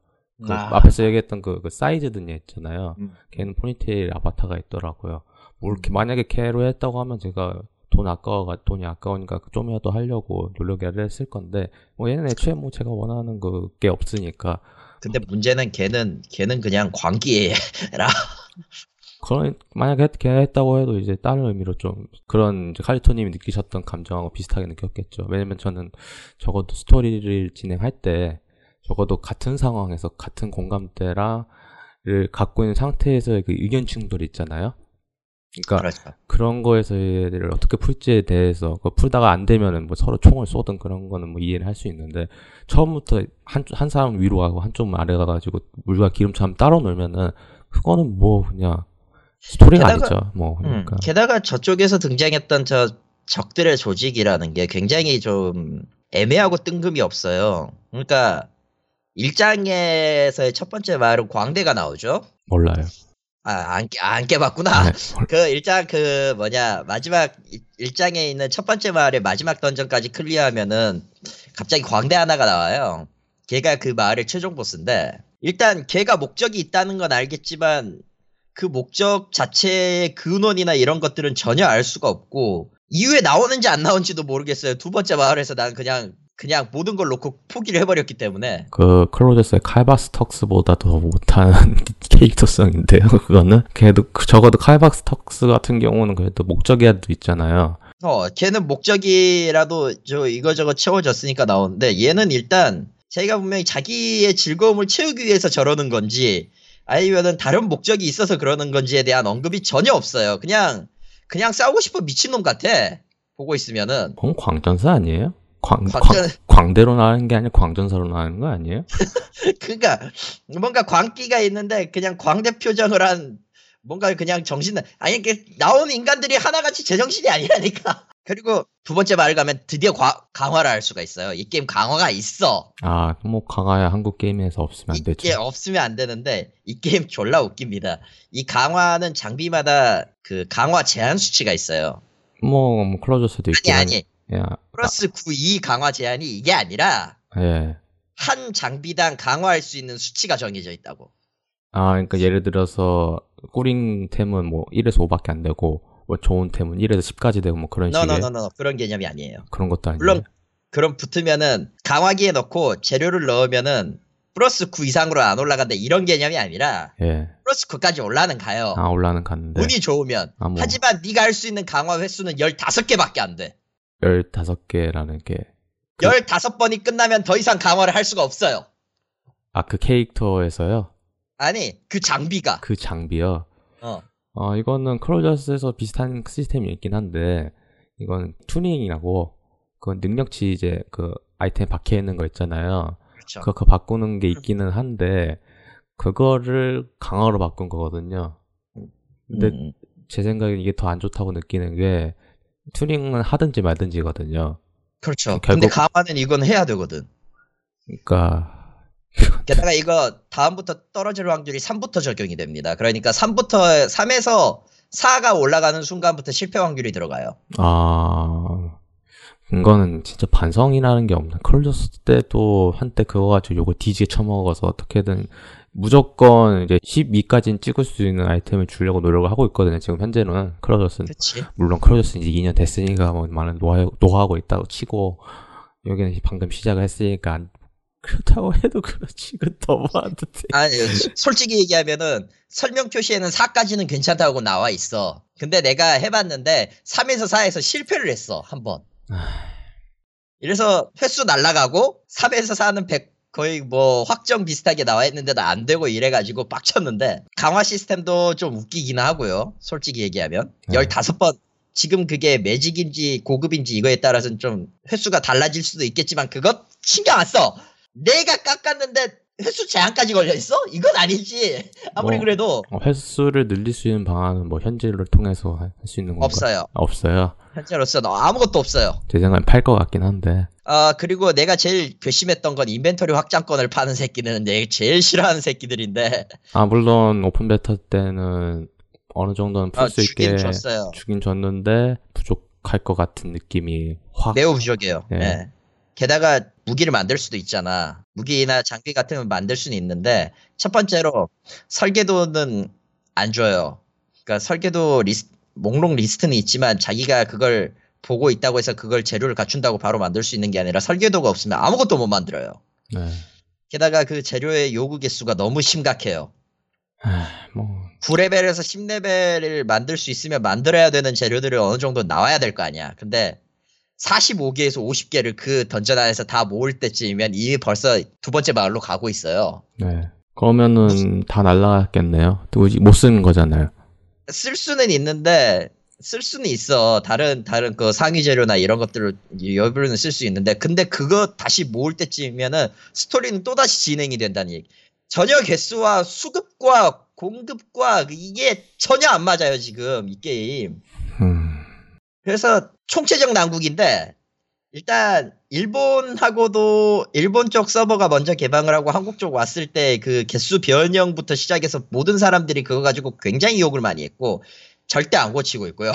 그 앞에서 얘기했던 그 사이즈든 있잖아요. 걔는 포니테일 아바타가 있더라고요. 뭐 이렇게 만약에 걔로 했다고 하면 제가 돈이 아까우니까 좀이라도 하려고 노력을 했을 건데 뭐 얘는 애초에 뭐 제가 원하는 그게 없으니까. 근데 문제는 걔는 그냥 광기라. 그런 만약에 걔 했다고 해도 이제 다른 의미로 좀 그런 칼리토님이 느끼셨던 감정하고 비슷하게 느꼈겠죠. 왜냐면 저는 적어도 스토리를 진행할 때. 적어도 같은 상황에서 같은 공감대를 갖고 있는 상태에서의 그 의견 충돌이 있잖아요. 그러니까 그렇죠. 그런 거에서의 일을 어떻게 풀지에 대해서 그거 풀다가 안 되면은 뭐 서로 총을 쏘든 그런 거는 뭐 이해는 할 수 있는데 처음부터 한 사람 위로 가고 한쪽 아래 가가지고 물과 기름처럼 따로 놀면은 그거는 뭐 그냥 스토리가 아니죠. 뭐 그러니까. 게다가 저쪽에서 등장했던 저 적들의 조직이라는 게 굉장히 좀 애매하고 뜬금이 없어요. 그러니까 1장에서의 첫 번째 말은 광대가 나오죠. 몰라요. 안 깨봤구나. 네, 그 1장 그 뭐냐 마지막 1장에 있는 첫 번째 마을의 마지막 던전까지 클리어하면은 갑자기 광대 하나가 나와요. 걔가 그 마을의 최종 보스인데 일단 걔가 목적이 있다는 건 알겠지만 그 목적 자체의 근원이나 이런 것들은 전혀 알 수가 없고 이후에 나오는지 안 나오는지도 모르겠어요. 두 번째 마을에서 난 그냥 모든 걸 놓고 포기를 해버렸기 때문에 그 클로저스의 칼바스턱스보다 더 못한 캐릭터성인데요. 그거는 걔도 적어도 칼바스턱스 같은 경우는 그래도 목적이라도 있잖아요. 걔는 목적이라도 저 이거저거 채워졌으니까 나오는데 얘는 일단 자기가 분명히 자기의 즐거움을 채우기 위해서 저러는 건지 아니면은 다른 목적이 있어서 그러는 건지에 대한 언급이 전혀 없어요. 그냥 싸우고 싶어 미친놈 같아. 보고 있으면은 그건 광전사 아니에요? 광대로 나오는 게 아니라 광전사로 나오는 거 아니에요? 그러니까 뭔가 광기가 있는데 그냥 광대 표정을 한 뭔가 그냥 정신 아니 이게 나온 인간들이 하나같이 제정신이 아니라니까. 그리고 두 번째 말을 가면 드디어 강화를 할 수가 있어요. 이 게임 강화가 있어. 아, 뭐 강화야 한국 게임에서 없으면 안 되죠. 이게 없으면 안 되는데 이 게임 졸라 웃깁니다. 이 강화는 장비마다 그 강화 제한 수치가 있어요. 뭐 클로저스도 있고. 아니. 야, 플러스 9, 2 강화 제한이 이게 아니라 예. 한 장비당 강화할 수 있는 수치가 정해져 있다고. 아, 그러니까 예를 들어서 꾸링템은 뭐 1에서 5밖에 안 되고 뭐 좋은 템은 1에서 10까지 되고 뭐 그런 식의. No. 그런 개념이 아니에요. 그런 것도 아니에요. 물론 그럼 붙으면은 강화기에 넣고 재료를 넣으면은 플러스 9 이상으로 안 올라간다 이런 개념이 아니라 예. 플러스 9까지 올라는 가요. 아, 올라는 갔는데. 운이 좋으면. 아, 뭐. 하지만 네가 할 수 있는 강화 횟수는 15개밖에 안 돼. 15개라는 게 15번이 끝나면 더 이상 강화를 할 수가 없어요. 아, 그 캐릭터에서요? 아니, 그 장비요? 이거는 클로저스에서 비슷한 시스템이 있긴 한데 이건 튜닝이라고 그건 능력치 이제 그 아이템 박혀 있는 거 있잖아요. 그렇죠. 그거 바꾸는 게 있기는 한데 그거를 강화로 바꾼 거거든요. 근데 제 생각엔 이게 더 안 좋다고 느끼는 게 튜닝은 하든지 말든지거든요. 그렇죠. 근데 강화는 이건 해야 되거든. 그러니까 게다가 이거 다음부터 떨어질 확률이 3부터 적용이 됩니다. 그러니까 3에서 4가 올라가는 순간부터 실패 확률이 들어가요. 아, 이거는 진짜 반성이라는 게 없나. 클로저스 때도 한때 그거 가지고 요거 디지에 처먹어서 어떻게든 무조건 이제 12까지는 찍을 수 있는 아이템을 주려고 노력을 하고 있거든요. 지금 현재는 클로저스는 물론 클로저스는 이제 2년 됐으니까 뭐 많은 노하고 있다고 치고 여기는 방금 시작을 했으니까 그렇다고 해도 그렇지 그 너무한데. 아니 솔직히 얘기하면은 설명 표시에는 4까지는 괜찮다고 나와 있어. 근데 내가 해봤는데 3에서 4에서 실패를 했어 한 번. 이래서 횟수 날라가고 3에서 4는 100. 거의 뭐 확정 비슷하게 나와 있는데도 안 되고 이래가지고 빡쳤는데 강화 시스템도 좀 웃기긴 하고요. 솔직히 얘기하면 15번 지금 그게 매직인지 고급인지 이거에 따라서는 좀 횟수가 달라질 수도 있겠지만 그것 신경 안 써. 내가 깎았는데 횟수 제한까지 걸려있어? 이건 아니지. 아무리 뭐, 그래도 횟수를 늘릴 수 있는 방안은 뭐 현질을 통해서 할 수 있는 건가? 없어요. 현재로서는 아무것도 없어요. 제 생각엔 팔 것 같긴 한데. 아, 그리고 내가 제일 괘씸했던 건 인벤토리 확장권을 파는 새끼는 내가 제일 싫어하는 새끼들인데. 아, 물론 오픈 베타 때는 어느 정도는 풀 수 있게 줬어요. 주긴 줬는데 부족할 것 같은 느낌이 확. 매우 부족해요. 예. 네. 게다가 무기를 만들 수도 있잖아. 무기나 장비 같은 건 만들 수는 있는데 첫 번째로 설계도는 안 줘요. 그러니까 설계도 목록 리스트는 있지만 자기가 그걸 보고 있다고 해서 그걸 재료를 갖춘다고 바로 만들 수 있는 게 아니라 설계도가 없으면 아무것도 못 만들어요. 네. 게다가 그 재료의 요구 개수가 너무 심각해요. 9레벨에서 10레벨을 만들 수 있으면 만들어야 되는 재료들을 어느 정도 나와야 될 거 아니야. 근데 45개에서 50개를 그 던전 안에서 다 모을 때쯤이면 이미 벌써 두 번째 마을로 가고 있어요. 네. 그러면은 다 날라갔겠네요. 또 못 쓰는 거잖아요. 쓸 수는 있어. 다른 그 상위 재료나 이런 것들을 여부로는 쓸 수 있는데, 근데 그거 다시 모을 때쯤이면은 스토리는 또 다시 진행이 된다는 얘기. 전혀 개수와 수급과 공급과 이게 전혀 안 맞아요 지금 이 게임. 그래서 총체적 난국인데, 일단 일본하고도 일본 쪽 서버가 먼저 개방을 하고 한국 쪽 왔을 때 그 개수 변형부터 시작해서 모든 사람들이 그거 가지고 굉장히 욕을 많이 했고 절대 안 고치고 있고요.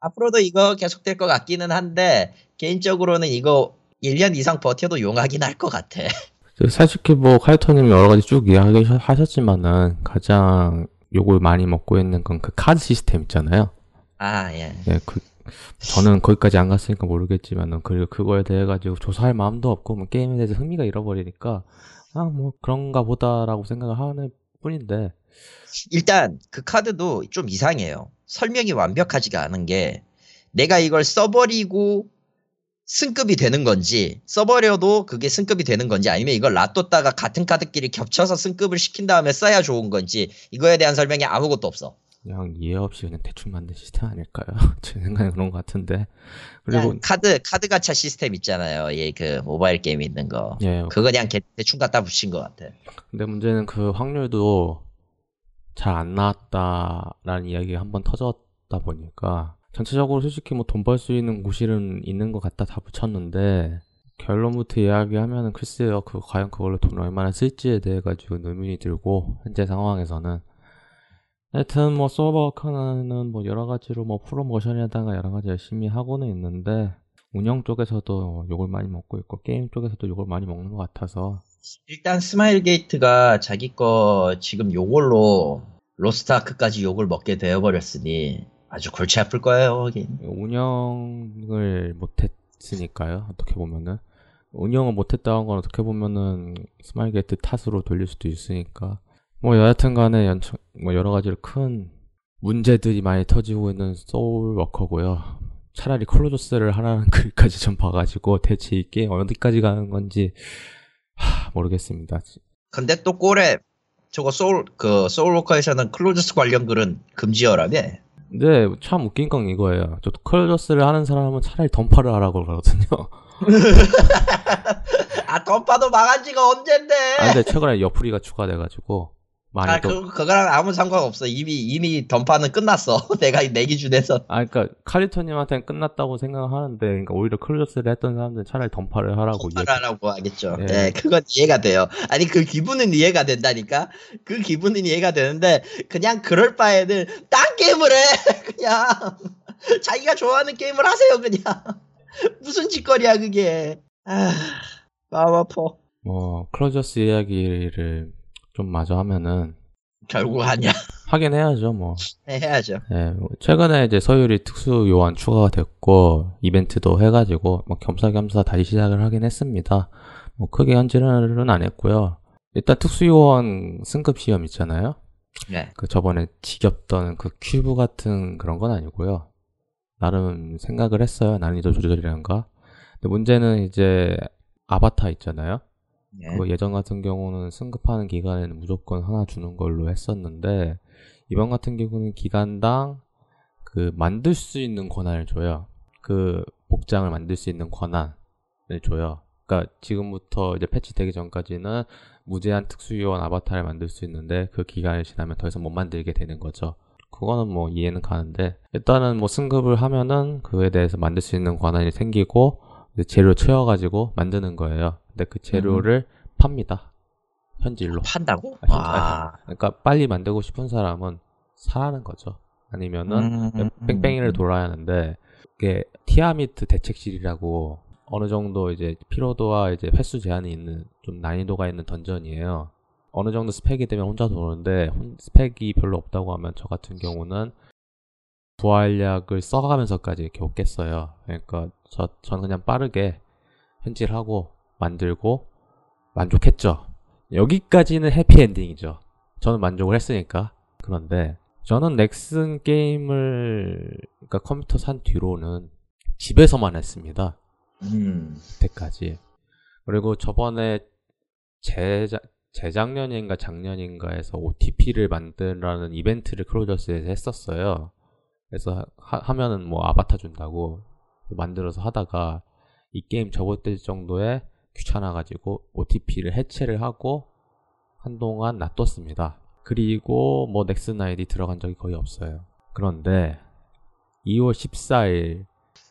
앞으로도 이거 계속될 것 같기는 한데 개인적으로는 이거 1년 이상 버텨도 용하긴 할 것 같아. 솔직히 뭐 카이토님이 여러 가지 쭉 이야기하셨지만은 가장 욕을 많이 먹고 있는 건 그 카드 시스템 있잖아요. 아 예. 예, 그 저는 거기까지 안 갔으니까 모르겠지만은 그거에 대해 가지고 조사할 마음도 없고 뭐 게임에 대해서 흥미가 잃어버리니까 아 뭐 그런가 보다라고 생각을 하는 뿐인데. 일단 그 카드도 좀 이상해요. 설명이 완벽하지가 않은 게 내가 이걸 써버리고 승급이 되는 건지, 써버려도 그게 승급이 되는 건지, 아니면 이걸 놔뒀다가 같은 카드끼리 겹쳐서 승급을 시킨 다음에 써야 좋은 건지, 이거에 대한 설명이 아무것도 없어. 그냥 이해 없이 그냥 대충 만든 시스템 아닐까요? 제 생각엔 그런 것 같은데. 그리고 카드 가챠 시스템 있잖아요. 예, 그 모바일 게임 있는 거. 예. 그거 그냥 대충 갖다 붙인 것 같아. 근데 문제는 그 확률도 잘 안 나왔다라는 이야기가 한번 터졌다 보니까. 전체적으로 솔직히 뭐 돈 벌 수 있는 곳이는 있는 것 같다 다 붙였는데, 결론부터 이야기하면은 글쎄요, 그 과연 그걸로 돈을 얼마나 쓸지에 대해 가지고 의문이 들고, 현재 상황에서는. 하여튼 뭐 서버워커는 뭐 여러 가지로 뭐 프로모션에다가 여러 가지 열심히 하고는 있는데, 운영 쪽에서도 욕을 많이 먹고 있고, 게임 쪽에서도 욕을 많이 먹는 것 같아서. 일단 스마일 게이트가 자기 거 지금 요걸로 로스트아크까지 욕을 먹게 되어버렸으니, 아주 골치 아플 거예요, 하긴. 운영을 못했으니까요, 어떻게 보면은. 운영을 못했다는 건 어떻게 보면은 스마일 게이트 탓으로 돌릴 수도 있으니까. 뭐 여하튼 간에 뭐 여러 가지로 큰 문제들이 많이 터지고 있는 소울워커고요. 차라리 클로저스를 하라는 글까지 좀 봐가지고 대체 이 게임 어디까지 가는 건지, 모르겠습니다. 근데 또 꼴에 저거 소울워커에서는 클로저스 관련 글은 금지어라며? 네, 참 웃긴 건 이거예요. 저도 클로저스를 하는 사람은 차라리 던파를 하라고 그러거든요. 아, 던파도 망한 지가 언젠데? 아, 근데 최근에 여풀이가 추가돼가지고 많이. 아, 그거랑 아무 상관없어. 이미 던파는 끝났어. 내가 내 기준에서. 아, 그러니까 칼리토님한테는 끝났다고 생각하는데, 그러니까 오히려 클로저스를 했던 사람들은 차라리 던파를 하라고. 던파를 하라고 하겠죠. 네. 네, 그건 이해가 돼요. 아니, 그 기분은 이해가 된다니까. 그 기분은 이해가 되는데 그냥 그럴 바에는 딴 게임을 해. 그냥 자기가 좋아하는 게임을 하세요. 그냥 무슨 짓거리야 그게. 아, 마음 아파. 뭐 클로저스 이야기를 좀 마저 하면은 결국 하냐? 하긴 해야죠, 뭐. 해야죠. 예, 최근에 이제 서유리 특수 요원 추가가 됐고 이벤트도 해가지고 뭐 겸사겸사 다시 시작을 하긴 했습니다. 뭐 크게 현질은 안 했고요. 일단 특수 요원 승급 시험 있잖아요. 네. 그 저번에 지겹던 그 큐브 같은 그런 건 아니고요. 나름 생각을 했어요. 난이도 조절이란가. 근데 문제는 이제 아바타 있잖아요. 네. 그 예전 같은 경우는 승급하는 기간에는 무조건 하나 주는 걸로 했었는데, 이번 같은 경우는 기간당 그 만들 수 있는 권한을 줘요. 그 복장을 만들 수 있는 권한을 줘요. 그러니까 지금부터 이제 패치되기 전까지는 무제한 특수요원 아바타를 만들 수 있는데 그 기간이 지나면 더 이상 못 만들게 되는 거죠. 그거는 뭐 이해는 가는데, 일단은 뭐 승급을 하면은 그에 대해서 만들 수 있는 권한이 생기고 재료 채워가지고 만드는 거예요. 근데 그 재료를 팝니다. 현질로. 판다고? 아. 그러니까 빨리 만들고 싶은 사람은 사라는 거죠. 아니면은 뺑뺑이를 돌아야 하는데, 이게 티아미트 대책실이라고 어느 정도 이제 피로도와 이제 횟수 제한이 있는 좀 난이도가 있는 던전이에요. 어느 정도 스펙이 되면 혼자 도는데, 스펙이 별로 없다고 하면 저 같은 경우는 부활약을 써가면서까지 겨우 깼어요. 그러니까 저는 그냥 빠르게 현질하고 만들고 만족했죠. 여기까지는 해피엔딩이죠. 저는 만족을 했으니까. 그런데 저는 넥슨 게임을, 그러니까 컴퓨터 산 뒤로는 집에서만 했습니다. 그때까지. 그리고 저번에 재작년인가 작년인가 해서 OTP를 만들라는 이벤트를 클로저스에서 했었어요. 그래서 하면은 뭐 아바타 준다고 만들어서 하다가 이 게임 접어들 정도에 귀찮아가지고 OTP를 해체를 하고 한동안 놔뒀습니다. 그리고 뭐 넥슨아이디 들어간 적이 거의 없어요. 그런데 2월 14일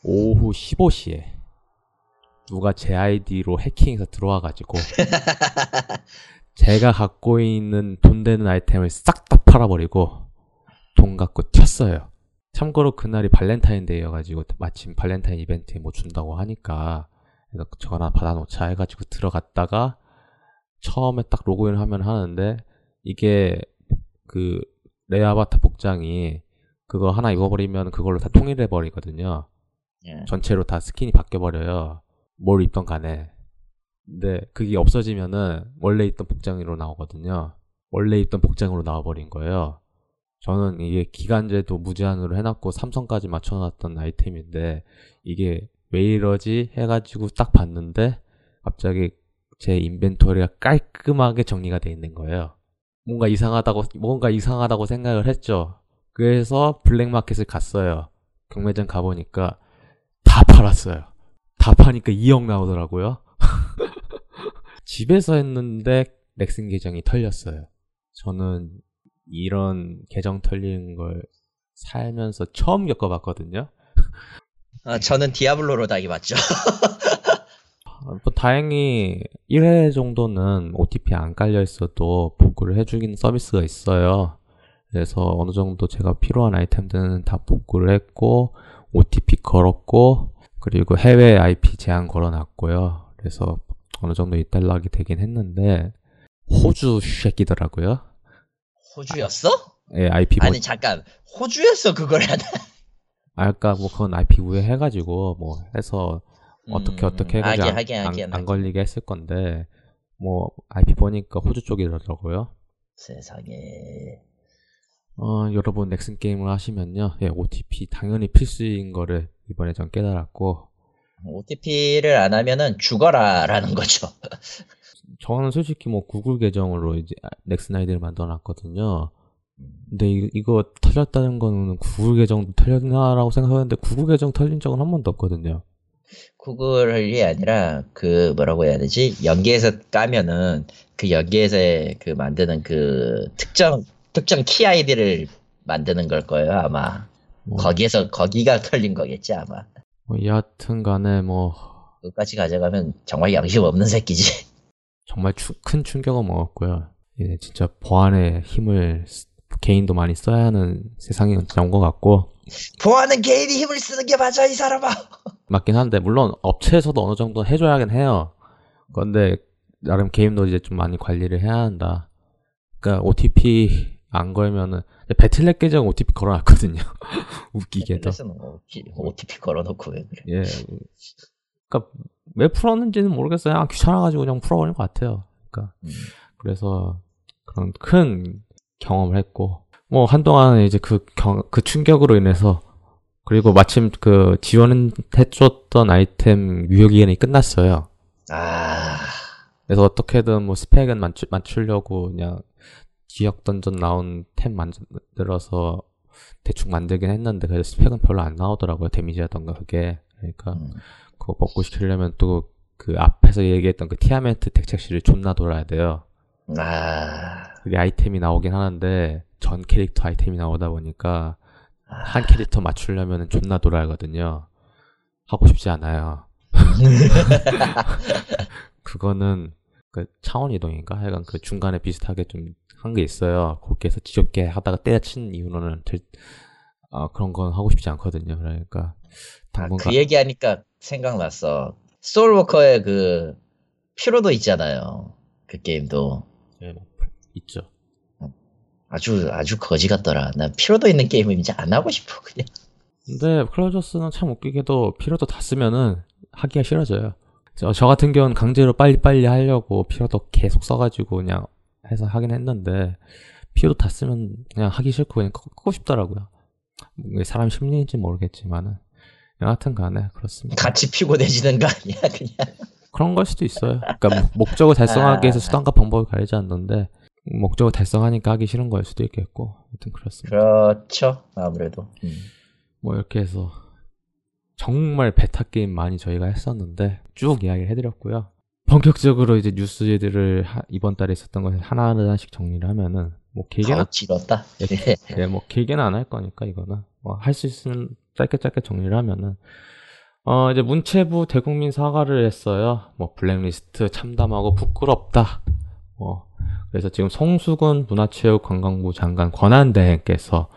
오후 15시에 누가 제 아이디로 해킹해서 들어와가지고 제가 갖고 있는 돈 되는 아이템을 싹 다 팔아버리고 돈 갖고 튀었어요. 참고로 그날이 발렌타인데이여가지고 마침 발렌타인 이벤트에 뭐 전화를 하니까 저거 하나 받아놓자 해가지고 들어갔다가 처음에 딱 로그인을 하면 하는데 이게 그 레 아바타 복장이 그거 하나 입어버리면 그걸로 다 통일해버리거든요. 예. 전체로 다 스킨이 바뀌어버려요. 뭘 입던 간에. 근데 그게 없어지면은 원래 입던 복장으로 나오거든요. 원래 입던 복장으로 나와버린 거예요. 저는 이게 기간제도 무제한으로 해놨고 삼성까지 맞춰놨던 아이템인데 이게 왜 이러지 해가지고 딱 봤는데 갑자기 제 인벤토리가 깔끔하게 정리가 돼 있는 거예요. 뭔가 이상하다고 생각을 했죠. 그래서 블랙마켓을 갔어요. 경매장 가보니까 다 팔았어요. 다 파니까 2억 나오더라고요. 집에서 했는데 넥슨 계정이 털렸어요. 저는 이런 계정 털리는 걸 살면서 처음 겪어봤거든요. 아, 저는 디아블로로 당해봤죠. 다행히 1회 정도는 OTP 안 깔려있어도 복구를 해주는 서비스가 있어요. 그래서 어느 정도 제가 필요한 아이템들은 다 복구를 했고 OTP 걸었고 그리고 해외 IP 제한 걸어놨고요. 그래서 어느 정도 이탈락이 되긴 했는데 호주 새끼더라고요. 호주였어? 아, 예, IP. 아니 잠깐 호주였어 그걸 하나? 아, 그러니까 뭐 그건 IP 우회해가지고 뭐 해서 어떻게 해가지고 안 걸리게 했을 건데 뭐 IP 보니까 호주 쪽이더라고요. 세상에. 여러분 넥슨 게임을 하시면요, 예, OTP 당연히 필수인 거를 이번에 전 깨달았고. OTP를 안 하면은 죽어라라는 거죠. 저는 솔직히 뭐 구글 계정으로 이제 넥슨 아이디를 만들어놨거든요. 근데 이거 털렸다는 거는 구글 계정도 털렸나라고 생각하는데 구글 계정 털린 적은 한 번도 없거든요. 구글이 아니라 그 뭐라고 해야 되지? 연계해서 까면은 그 연계해서 그 만드는 그 특정 키 아이디를 만드는 걸 거예요 아마. 뭐. 거기가 털린 거겠지 아마. 뭐 여하튼간에 뭐 끝까지 가져가면 정말 양심 없는 새끼지. 정말 큰 충격을 먹었고요. 예, 진짜 보안에 힘을 개인도 많이 써야 하는 세상이 온 것 같고. 보안은 개인이 힘을 쓰는 게 맞아 이 사람아. 맞긴 한데 물론 업체에서도 어느 정도 해줘야긴 해요. 그런데 나름 게임도 이제 좀 많이 관리를 해야 한다. 그러니까 OTP 안 걸면은 배틀넷 계정 OTP 걸어놨거든요. 웃기게도. OTP 걸어놓고 왜 그래? 예. 그러니까 왜 풀었는지는 모르겠어요. 그냥 귀찮아가지고 그냥 풀어버린 것 같아요. 그러니까 그래서 그런 큰 경험을 했고 뭐 한동안 이제 그 충격으로 인해서 그리고 마침 그 지원해줬던 아이템 유효 기간이 끝났어요. 아. 그래서 어떻게든 뭐 스펙은 맞추려고 그냥 지역 던전 나온 템 만들어서 대충 만들긴 했는데 그래서 스펙은 별로 안 나오더라고요. 데미지라던가 그게. 그러니까 그거 복구시키려면 또 그 앞에서 얘기했던 그 티아멘트 덱책실을 존나 돌아야 돼요. 아. 그게 아이템이 나오긴 하는데 전 캐릭터 아이템이 나오다 보니까 한 캐릭터 맞추려면 존나 돌아야거든요. 하고 싶지 않아요. 그거는 그 차원 이동인가? 하여간 그 중간에 비슷하게 좀 한 게 있어요. 거기에서 지겹게 하다가 때려친 이유로는 그런 건 하고 싶지 않거든요. 그러니까 당분간 그 얘기하니까 생각났어. 소울워커의 그 피로도 있잖아요. 그 게임도. 네, 있죠. 아주 거지 같더라. 난 피로도 있는 게임은 이제 안 하고 싶어 그냥. 근데 클로저스는 참 웃기게도 피로도 다 쓰면은 하기가 싫어져요. 저 같은 경우는 강제로 빨리빨리 하려고 피로도 계속 써가지고 그냥 해서 하긴 했는데 피로도 다 쓰면 그냥 하기 싫고 그냥 끄고 싶더라고요. 사람 심리인지 모르겠지만은 여하튼 간에 그렇습니다. 같이 피곤해지는 거 아니야 그냥. 그런 걸 수도 있어요. 그러니까 목적을 달성하기 위해서 수단과 방법을 가리지 않는데 목적을 달성하니까 하기 싫은 거일 수도 있겠고, 아무튼 그렇습니다. 그렇죠. 아무래도 뭐 이렇게 해서 정말 베타 게임 많이 저희가 했었는데 쭉 이야기를 해드렸고요. 본격적으로 이제 뉴스들을 이번 달에 있었던 것을 하나하나씩 정리를 하면은 뭐 길게는 다 길었다. 네, 뭐 길게는 안 할 거니까 이거는 뭐 할 수 있으면 짧게 정리를 하면은 이제 문체부 대국민 사과를 했어요. 뭐 블랙리스트 참담하고 부끄럽다. 그래서 지금 송수근 문화체육관광부 장관 권한대행께서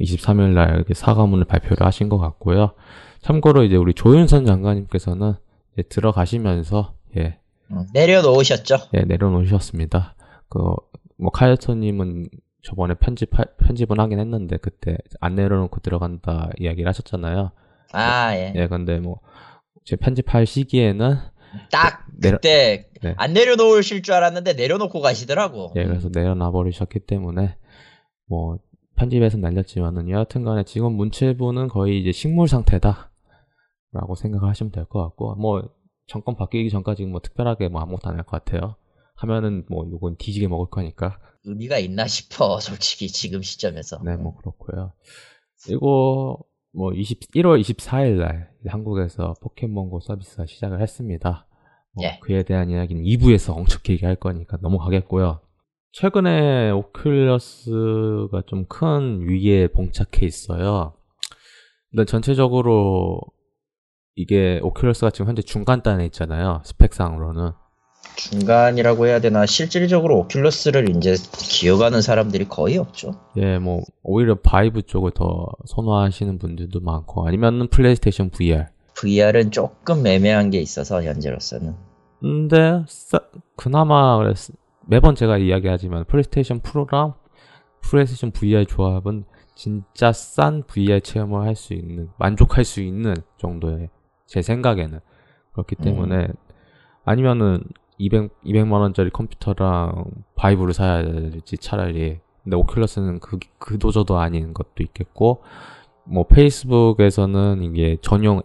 23일 날 사과문을 발표를 하신 것 같고요. 참고로 이제 우리 조윤선 장관님께서는 이제 들어가시면서 내려놓으셨죠? 예, 내려놓으셨습니다. 뭐 카이어터님은 저번에 편집은 하긴 했는데 그때 안 내려놓고 들어간다 이야기를 하셨잖아요. 아, 예. 예, 근데 뭐 제 편집할 시기에는 딱 그때 안 내려놓으실 줄 알았는데 내려놓고 가시더라고. 예, 그래서 내려놔버리셨기 때문에 뭐 편집에서 날렸지만은 여하튼간에 지금 문체부는 거의 이제 식물 상태다라고 생각하시면 될 것 같고, 뭐 정권 바뀌기 전까지 뭐 특별하게 뭐 아무것도 안 할 것 같아요. 하면은 뭐 누군 뒤지게 먹을 거니까. 의미가 있나 싶어, 솔직히 지금 시점에서. 네, 뭐 그렇고요. 그리고 뭐 1월 24일 날 한국에서 포켓몬고 서비스가 시작을 했습니다. 그에 대한 이야기는 2부에서 엄청 길게 할 거니까 넘어가겠고요. 최근에 오큘러스가 좀 큰 위기에 봉착해 있어요. 일단 전체적으로 이게 오큘러스가 지금 현재 중간단에 있잖아요. 스펙상으로는. 중간이라고 해야 되나? 실질적으로 오큘러스를 이제 기어가는 사람들이 거의 없죠. 예, 뭐 오히려 바이브 쪽을 더 선호하시는 분들도 많고, 아니면은 플레이스테이션 VR. VR은 조금 애매한 게 있어서 현재로서는. 근데 그나마 매번 제가 이야기하지만 플레이스테이션 프로랑 플레이스테이션 VR 조합은 진짜 싼 VR 체험을 할 수 있는, 만족할 수 있는 정도의, 제 생각에는 그렇기 때문에 아니면은 200만원짜리 컴퓨터랑 바이브를 사야 될지 차라리. 근데 오큘러스는 그도저도 아닌 것도 있겠고, 뭐 페이스북에서는 이게 전용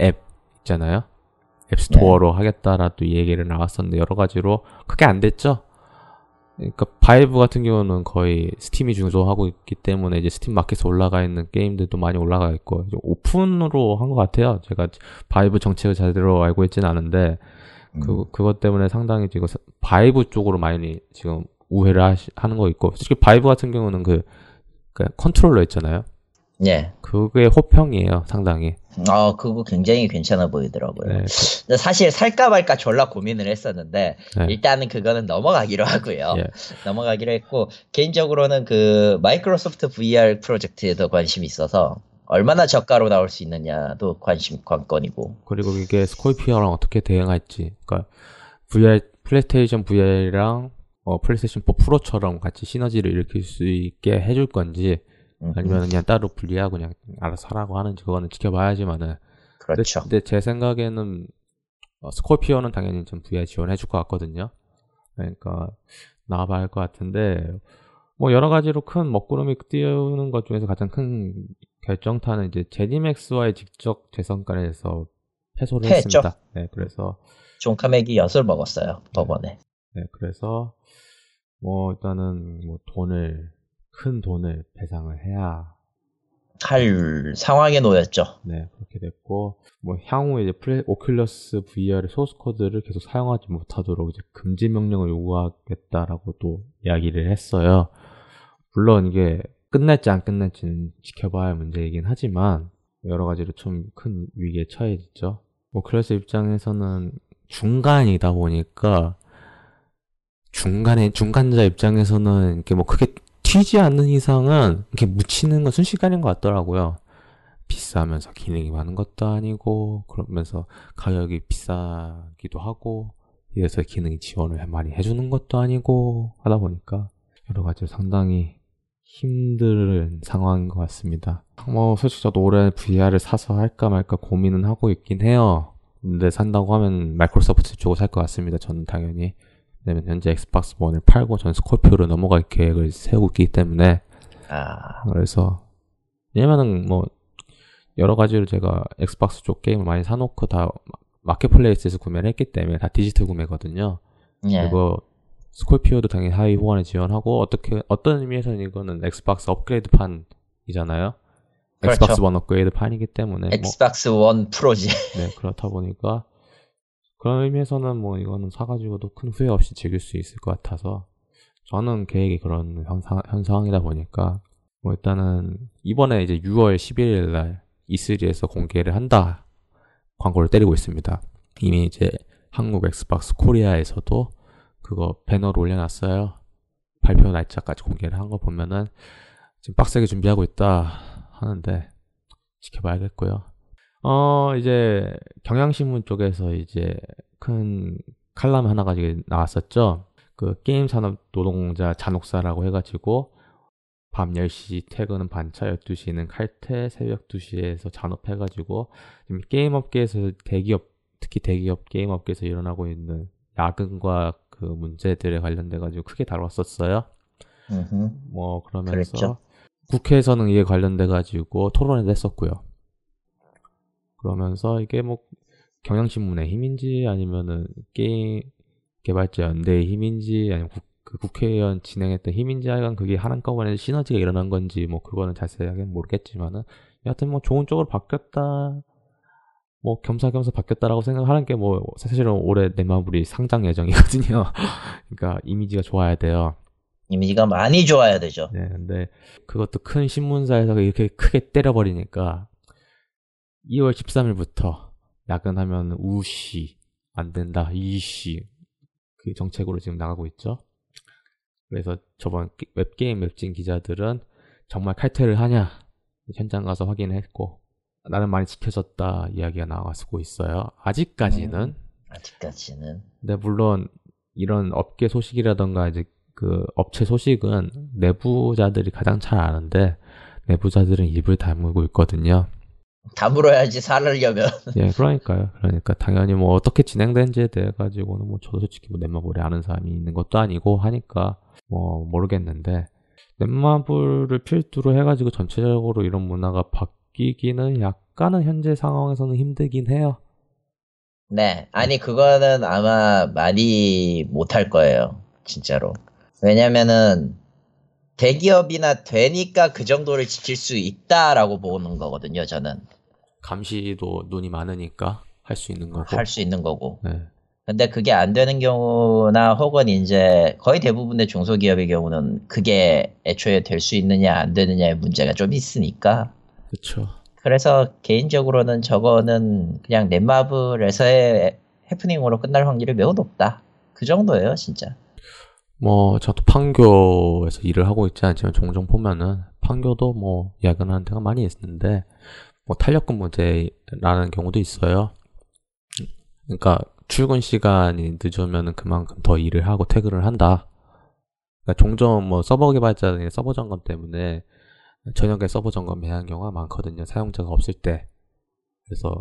앱 있잖아요. 앱스토어로 하겠다라도 얘기를 나왔었는데 여러가지로 크게 안 됐죠. 그러니까 바이브 같은 경우는 거의 스팀이 중소하고 있기 때문에 이제 스팀 마켓에 올라가 있는 게임들도 많이 올라가 있고 이제 오픈으로 한 것 같아요. 제가 바이브 정책을 제대로 알고 있지는 않은데 그것 때문에 상당히 지금 바이브 쪽으로 많이 지금 우회를 하는 거 있고, 솔직히 바이브 같은 경우는 그 컨트롤러 있잖아요. 네. 그게 호평이에요, 상당히. 그거 굉장히 괜찮아 보이더라고요. 네. 근데 사실 살까 말까 졸라 고민을 했었는데, 네. 일단은 그거는 넘어가기로 하고요. 예. 넘어가기로 했고, 개인적으로는 그 마이크로소프트 VR 프로젝트에도 관심이 있어서, 얼마나 저가로 나올 수 있느냐도 관건이고. 그리고 이게 스콜피어랑 어떻게 대응할지. 그러니까 VR, 플레이스테이션 VR랑 플레이스테이션 4 프로처럼 같이 시너지를 일으킬 수 있게 해줄 건지, 아니면 그냥 따로 분리하고 그냥 알아서 하라고 하는지, 그거는 지켜봐야지만은. 그렇죠. 근데 제 생각에는 스콜피어는 당연히 좀 VR 지원해줄 것 같거든요. 그러니까 나와봐야 할 것 같은데, 뭐 여러 가지로 큰 먹구름이 띄우는 것 중에서 가장 큰 결정타는 이제 제니맥스와의 직접 재선관에서 패소를 했습니다. 네, 그래서 존카맥이 엿을 먹었어요, 법원에. 네, 그래서 뭐 일단은 뭐 큰 돈을 배상을 해야 할 상황에 놓였죠. 네, 그렇게 됐고, 뭐 향후 이제 오큘러스 VR의 소스 코드를 계속 사용하지 못하도록 이제 금지 명령을 요구하겠다라고 또 이야기를 했어요. 물론 이게 끝날지 안 끝날지는 지켜봐야 할 문제이긴 하지만 여러 가지로 좀 큰 위기에 처해졌죠. 오큘러스 입장에서는 중간이다 보니까 중간자 입장에서는 이렇게 뭐 크게 튀지 않는 이상은 이렇게 묻히는 건 순식간인 것 같더라고요. 비싸면서 기능이 많은 것도 아니고, 그러면서 가격이 비싸기도 하고, 이래서 기능이 지원을 많이 해주는 것도 아니고 하다 보니까 여러 가지로 상당히 힘든 상황인 것 같습니다. 뭐 솔직히 저도 올해 VR을 사서 할까 말까 고민은 하고 있긴 해요. 근데 산다고 하면 마이크로소프트 쪽을 살 것 같습니다. 저는 당연히. 왜냐면 현재 엑스박스 1을 팔고 전 스콜피오로 넘어갈 계획을 세우고 있기 때문에. 그래서 왜냐면은 뭐 여러 가지로 제가 엑스박스 쪽 게임을 많이 사놓고 다 마켓플레이스에서 구매를 했기 때문에 다 디지털 구매거든요. 예. 그리고 스콜피오도 당연히 하위 호환에 지원하고, 어떤 의미에서는 이거는 엑스박스 업그레이드판이잖아요. 그렇죠. 엑스박스 원 업그레이드판이기 때문에. 엑스박스 원 프로지. 네, 그렇다 보니까 그런 의미에서는 뭐 이거는 사가지고도 큰 후회 없이 즐길 수 있을 것 같아서, 저는 계획이 그런 현 상황이다 보니까 뭐 일단은 이번에 이제 6월 11일 날 E3에서 공개를 한다 광고를 때리고 있습니다. 이미 이제 한국 엑스박스 코리아에서도 그거 배너를 올려놨어요. 발표 날짜까지 공개를 한 거 보면은 지금 빡세게 준비하고 있다 하는데 지켜봐야겠고요. 이제 경향신문 쪽에서 이제 큰 칼럼 하나가 나왔었죠. 그 게임 산업 노동자 잔혹사라고 해가지고 밤 10시 퇴근은 반차, 12시는 칼퇴, 새벽 2시에서 잔업해가지고 지금 게임업계에서 특히 대기업 게임업계에서 일어나고 있는 야근과 그 문제들에 관련돼가지고 크게 다뤘었어요. 뭐 그러면서 그랬죠. 국회에서는 이에 관련돼가지고 토론회도 했었고요. 그러면서 이게 뭐 경향신문의 힘인지 아니면은 게임 개발자 연대의 힘인지 아니면 그 국회의원 진행했던 힘인지 하여간 그게 한꺼번에 시너지가 일어난 건지 뭐 그거는 자세하게는 모르겠지만은 여하튼 뭐 좋은 쪽으로 바뀌었다, 뭐 겸사겸사 바뀌었다라고 생각하는 게 뭐 사실은 올해 넷마블이 상장 예정이거든요. 그러니까 이미지가 좋아야 돼요. 이미지가 많이 좋아야 되죠. 네, 근데 그것도 큰 신문사에서 이렇게 크게 때려버리니까 2월 13일부터 야근하면 우씨 안 된다, 이씨 그 정책으로 지금 나가고 있죠. 그래서 저번 웹게임 웹진 기자들은 정말 칼퇴를 하냐 현장 가서 확인했고 나는 많이 지켜졌다 이야기가 나와서 있어요. 아직까지는. 아직까지는. 근데 물론 이런 업계 소식이라던가 이제 그 업체 소식은 내부자들이 가장 잘 아는데 내부자들은 입을 다물고 있거든요. 다물어야지 살려면. 예, 그러니까요. 그러니까 당연히 뭐 어떻게 진행된지에 대해 가지고는 뭐 저도 솔직히 뭐 넷마블에 아는 사람이 있는 것도 아니고 하니까 뭐 모르겠는데 넷마블을 필두로 해가지고 전체적으로 이런 문화가 바뀌기는 약간은 현재 상황에서는 힘들긴 해요. 네, 아니 그거는 아마 많이 못할 거예요, 진짜로. 왜냐면은. 대기업이나 되니까 그 정도를 지킬 수 있다라고 보는 거거든요, 저는. 감시도 눈이 많으니까 할 수 있는 거고. 할 수 있는 거고. 네. 근데 그게 안 되는 경우나 혹은 이제 거의 대부분의 중소기업의 경우는 그게 애초에 될 수 있느냐 안 되느냐의 문제가 좀 있으니까. 그렇죠. 그래서 개인적으로는 저거는 그냥 넷마블에서의 해프닝으로 끝날 확률이 매우 높다. 그 정도예요, 진짜. 뭐 저도 판교에서 일을 하고 있지 않지만 종종 보면은 판교도 뭐 야근하는 데가 많이 있는데 뭐 탄력근 문제라는 경우도 있어요. 그러니까 출근 시간이 늦으면은 그만큼 더 일을 하고 퇴근을 한다. 그러니까 종종 뭐 서버 개발자들의 서버 점검 때문에 저녁에 서버 점검해야 하는 경우가 많거든요. 사용자가 없을 때. 그래서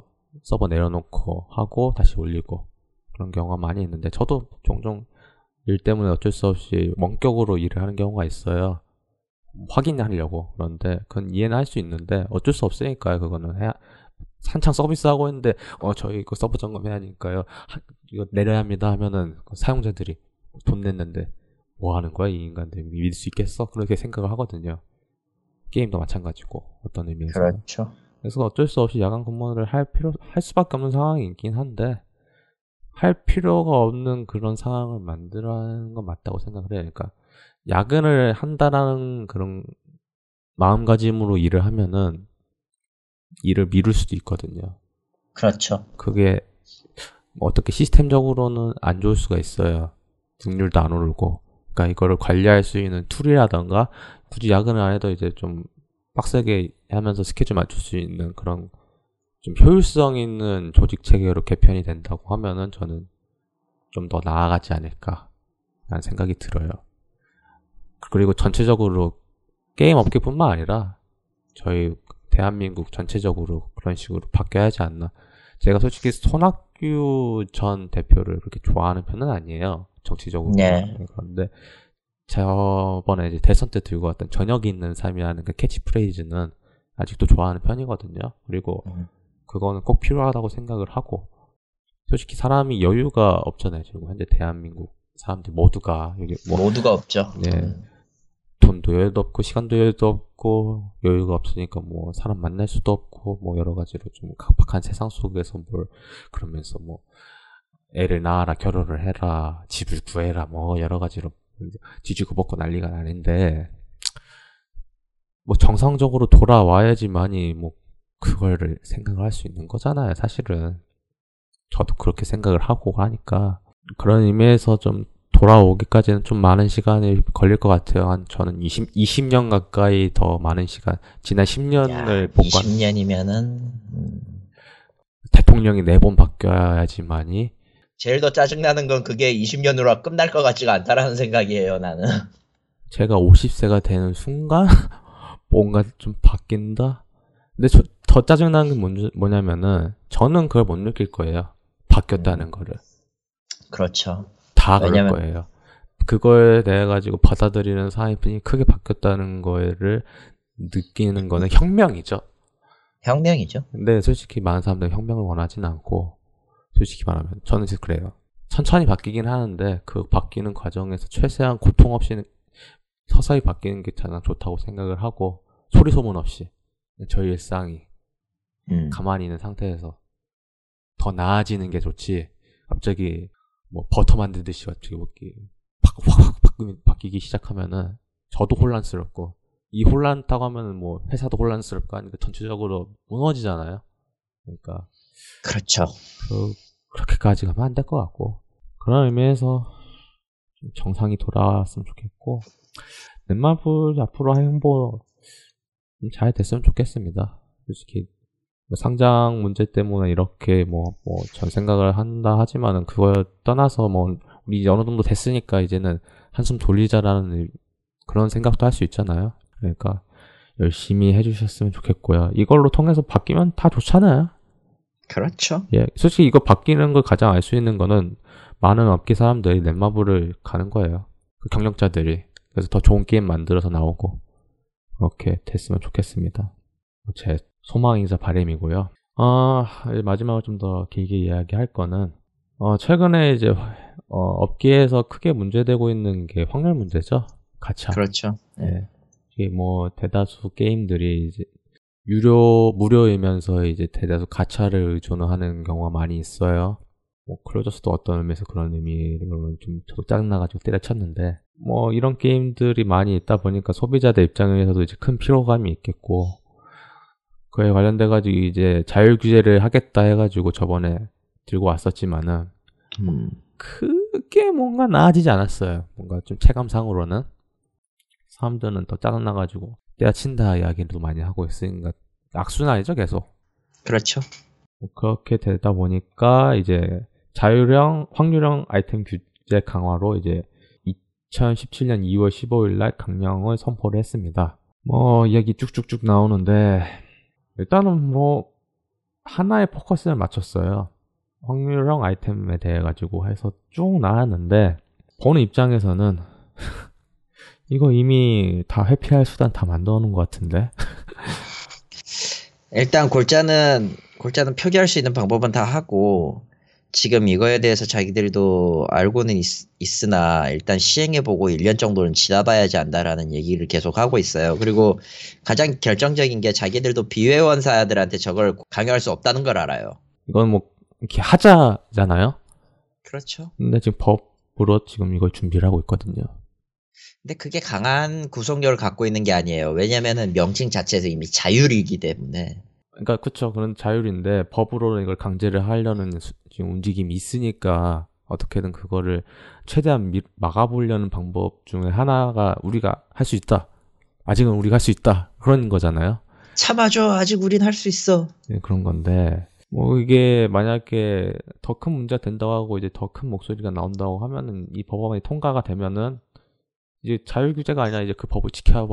서버 내려놓고 하고 다시 올리고 그런 경우가 많이 있는데 저도 종종 일 때문에 어쩔 수 없이 원격으로 일을 하는 경우가 있어요. 확인하려고. 그런데 그건 이해는 할 수 있는데 어쩔 수 없으니까요. 그거는 한창 서비스하고 있는데 저희 이거 서버 점검해야 하니까요. 이거 내려야 합니다 하면은 사용자들이 돈 냈는데 뭐 하는 거야? 이 인간들 믿을 수 있겠어? 그렇게 생각을 하거든요. 게임도 마찬가지고 어떤 의미에서. 그렇죠. 그래서 어쩔 수 없이 야간 근무를 할 수밖에 없는 상황이 있긴 한데 할 필요가 없는 그런 상황을 만들어야 하는 건 맞다고 생각을 해요. 그러니까 야근을 한다라는 그런 마음가짐으로 일을 하면은 일을 미룰 수도 있거든요. 그렇죠. 그게 뭐 어떻게 시스템적으로는 안 좋을 수가 있어요. 능률도 안 오르고. 그러니까 이거를 관리할 수 있는 툴이라던가 굳이 야근을 안 해도 이제 좀 빡세게 하면서 스케줄 맞출 수 있는 그런 좀 효율성 있는 조직 체계로 개편이 된다고 하면은 저는 좀 더 나아가지 않을까라는 생각이 들어요. 그리고 전체적으로 게임 업계뿐만 아니라 저희 대한민국 전체적으로 그런 식으로 바뀌어야 하지 않나. 제가 솔직히 손학규 전 대표를 그렇게 좋아하는 편은 아니에요. 정치적으로. 네. 그런데 저번에 이제 대선 때 들고 왔던 저녁이 있는 삶이라는 그 캐치프레이즈는 아직도 좋아하는 편이거든요. 그리고 그거는 꼭 필요하다고 생각을 하고 솔직히 사람이 여유가 없잖아요. 지금 현재 대한민국 사람들 모두가 여기 모두가 없죠. 네. 돈도 여유도 없고 시간도 여유도 없고 여유가 없으니까 뭐 사람 만날 수도 없고 뭐 여러 가지로 좀 각박한 세상 속에서 뭘 그러면서 뭐 애를 낳아라, 결혼을 해라, 집을 구해라 뭐 여러 가지로 뒤지고 벗고 난리가 나는데 뭐 정상적으로 돌아와야지만이 뭐 그거를 생각을 할 수 있는 거잖아요. 사실은 저도 그렇게 생각을 하고 하니까 그런 의미에서 좀 돌아오기까지는 좀 많은 시간이 걸릴 것 같아요. 한 저는 20년 가까이 더 많은 시간, 지난 10년을 본 것 같아요. 20년이면은 대통령이 4번 바뀌어야지만이 제일 더 짜증나는 건 그게 20년으로 끝날 것 같지가 않다라는 생각이에요. 나는 제가 50세가 되는 순간 뭔가 좀 바뀐다? 근데 더 짜증나는 게 뭐냐면은 저는 그걸 못 느낄 거예요. 바뀌었다는 거를. 그렇죠. 다 그럴 거예요. 그거에 대해 가지고 받아들이는 사람이 크게 바뀌었다는 거를 느끼는 거는 혁명이죠. 혁명이죠. 근데 솔직히 많은 사람들은 혁명을 원하진 않고 솔직히 말하면 저는 지금 그래요. 천천히 바뀌긴 하는데 그 바뀌는 과정에서 최대한 고통 없이 서서히 바뀌는 게 가장 좋다고 생각을 하고 소리 소문 없이 저희 일상이 가만히 있는 상태에서 더 나아지는 게 좋지 갑자기 뭐 버터 만들듯이 어떻게 확 바뀌기 시작하면은 저도 혼란스럽고 이 혼란다고 하면은 뭐 회사도 혼란스럽고 하니까 전체적으로 무너지잖아요. 그러니까 그렇죠. 그렇게까지 가면 안 될 것 같고 그런 의미에서 좀 정상이 돌아왔으면 좋겠고 넷마블 앞으로 행보 좀 잘 됐으면 좋겠습니다. 솔직히 뭐 상장 문제 때문에 이렇게 뭐 전 생각을 한다 하지만은 그걸 떠나서 뭐 우리 어느 정도 됐으니까 이제는 한숨 돌리자라는 그런 생각도 할 수 있잖아요. 그러니까 열심히 해주셨으면 좋겠고요. 이걸로 통해서 바뀌면 다 좋잖아요. 그렇죠. 예, 솔직히 이거 바뀌는 걸 가장 알 수 있는 거는 많은 업계 사람들이 넷마블을 가는 거예요. 그 경력자들이. 그래서 더 좋은 게임 만들어서 나오고 그렇게 됐으면 좋겠습니다. 제 소망이자 바람이고요. 마지막으로 좀 더 길게 이야기할 거는 최근에 이제 업계에서 크게 문제되고 있는 게 확률 문제죠. 가챠. 그렇죠. 네. 이게 뭐 대다수 게임들이 이제 무료이면서 이제 대다수 가챠를 의존하는 경우가 많이 있어요. 뭐 클로저스도 어떤 의미에서 그런 의미로는 좀 저도 짜증나가지고 때려쳤는데 뭐 이런 게임들이 많이 있다 보니까 소비자들 입장에서도 이제 큰 피로감이 있겠고 그에 관련돼가지고 이제 자율 규제를 하겠다 해가지고 저번에 들고 왔었지만은 그게 뭔가 나아지지 않았어요. 뭔가 좀 체감상으로는 사람들은 더 짜증나가지고 때려친다 이야기도 많이 하고 있으니까 악순환이죠 계속. 그렇죠. 뭐 그렇게 되다 보니까 이제 자율형 확률형 아이템 규제 강화로 이제 2017년 2월 15일 날 강령을 선포를 했습니다. 뭐 이야기 쭉쭉쭉 나오는데 일단은 뭐 하나의 포커스를 맞췄어요. 확률형 아이템에 대해 가지고 해서 쭉 나왔는데 보는 입장에서는 이거 이미 다 회피할 수단 다 만들어 놓은 것 같은데. 일단 골자는 표기할 수 있는 방법은 다 하고 지금 이거에 대해서 자기들도 알고는 있으나 일단 시행해보고 1년 정도는 지나봐야지 안다라는 얘기를 계속 하고 있어요. 그리고 가장 결정적인 게 자기들도 비회원사들한테 저걸 강요할 수 없다는 걸 알아요. 이건 뭐 이렇게 하자잖아요. 그렇죠. 근데 지금 법으로 지금 이걸 준비를 하고 있거든요. 근데 그게 강한 구속력을 갖고 있는 게 아니에요. 왜냐면은 명칭 자체에서 이미 자율이기 때문에. 그러니까 그렇죠. 그런 자율인데 법으로는 이걸 강제를 하려는 지금 움직임이 있으니까 어떻게든 그거를 최대한 막아보려는 방법 중에 하나가 우리가 할 수 있다. 아직은 우리가 할 수 있다. 그런 거잖아요. 참아줘. 아직 우린 할 수 있어. 네, 그런 건데 뭐 이게 만약에 더 큰 문제가 된다고 하고 이제 더 큰 목소리가 나온다고 하면은 이 법안이 통과가 되면은 이제 자율 규제가 아니라 이제 그 법을 지켜야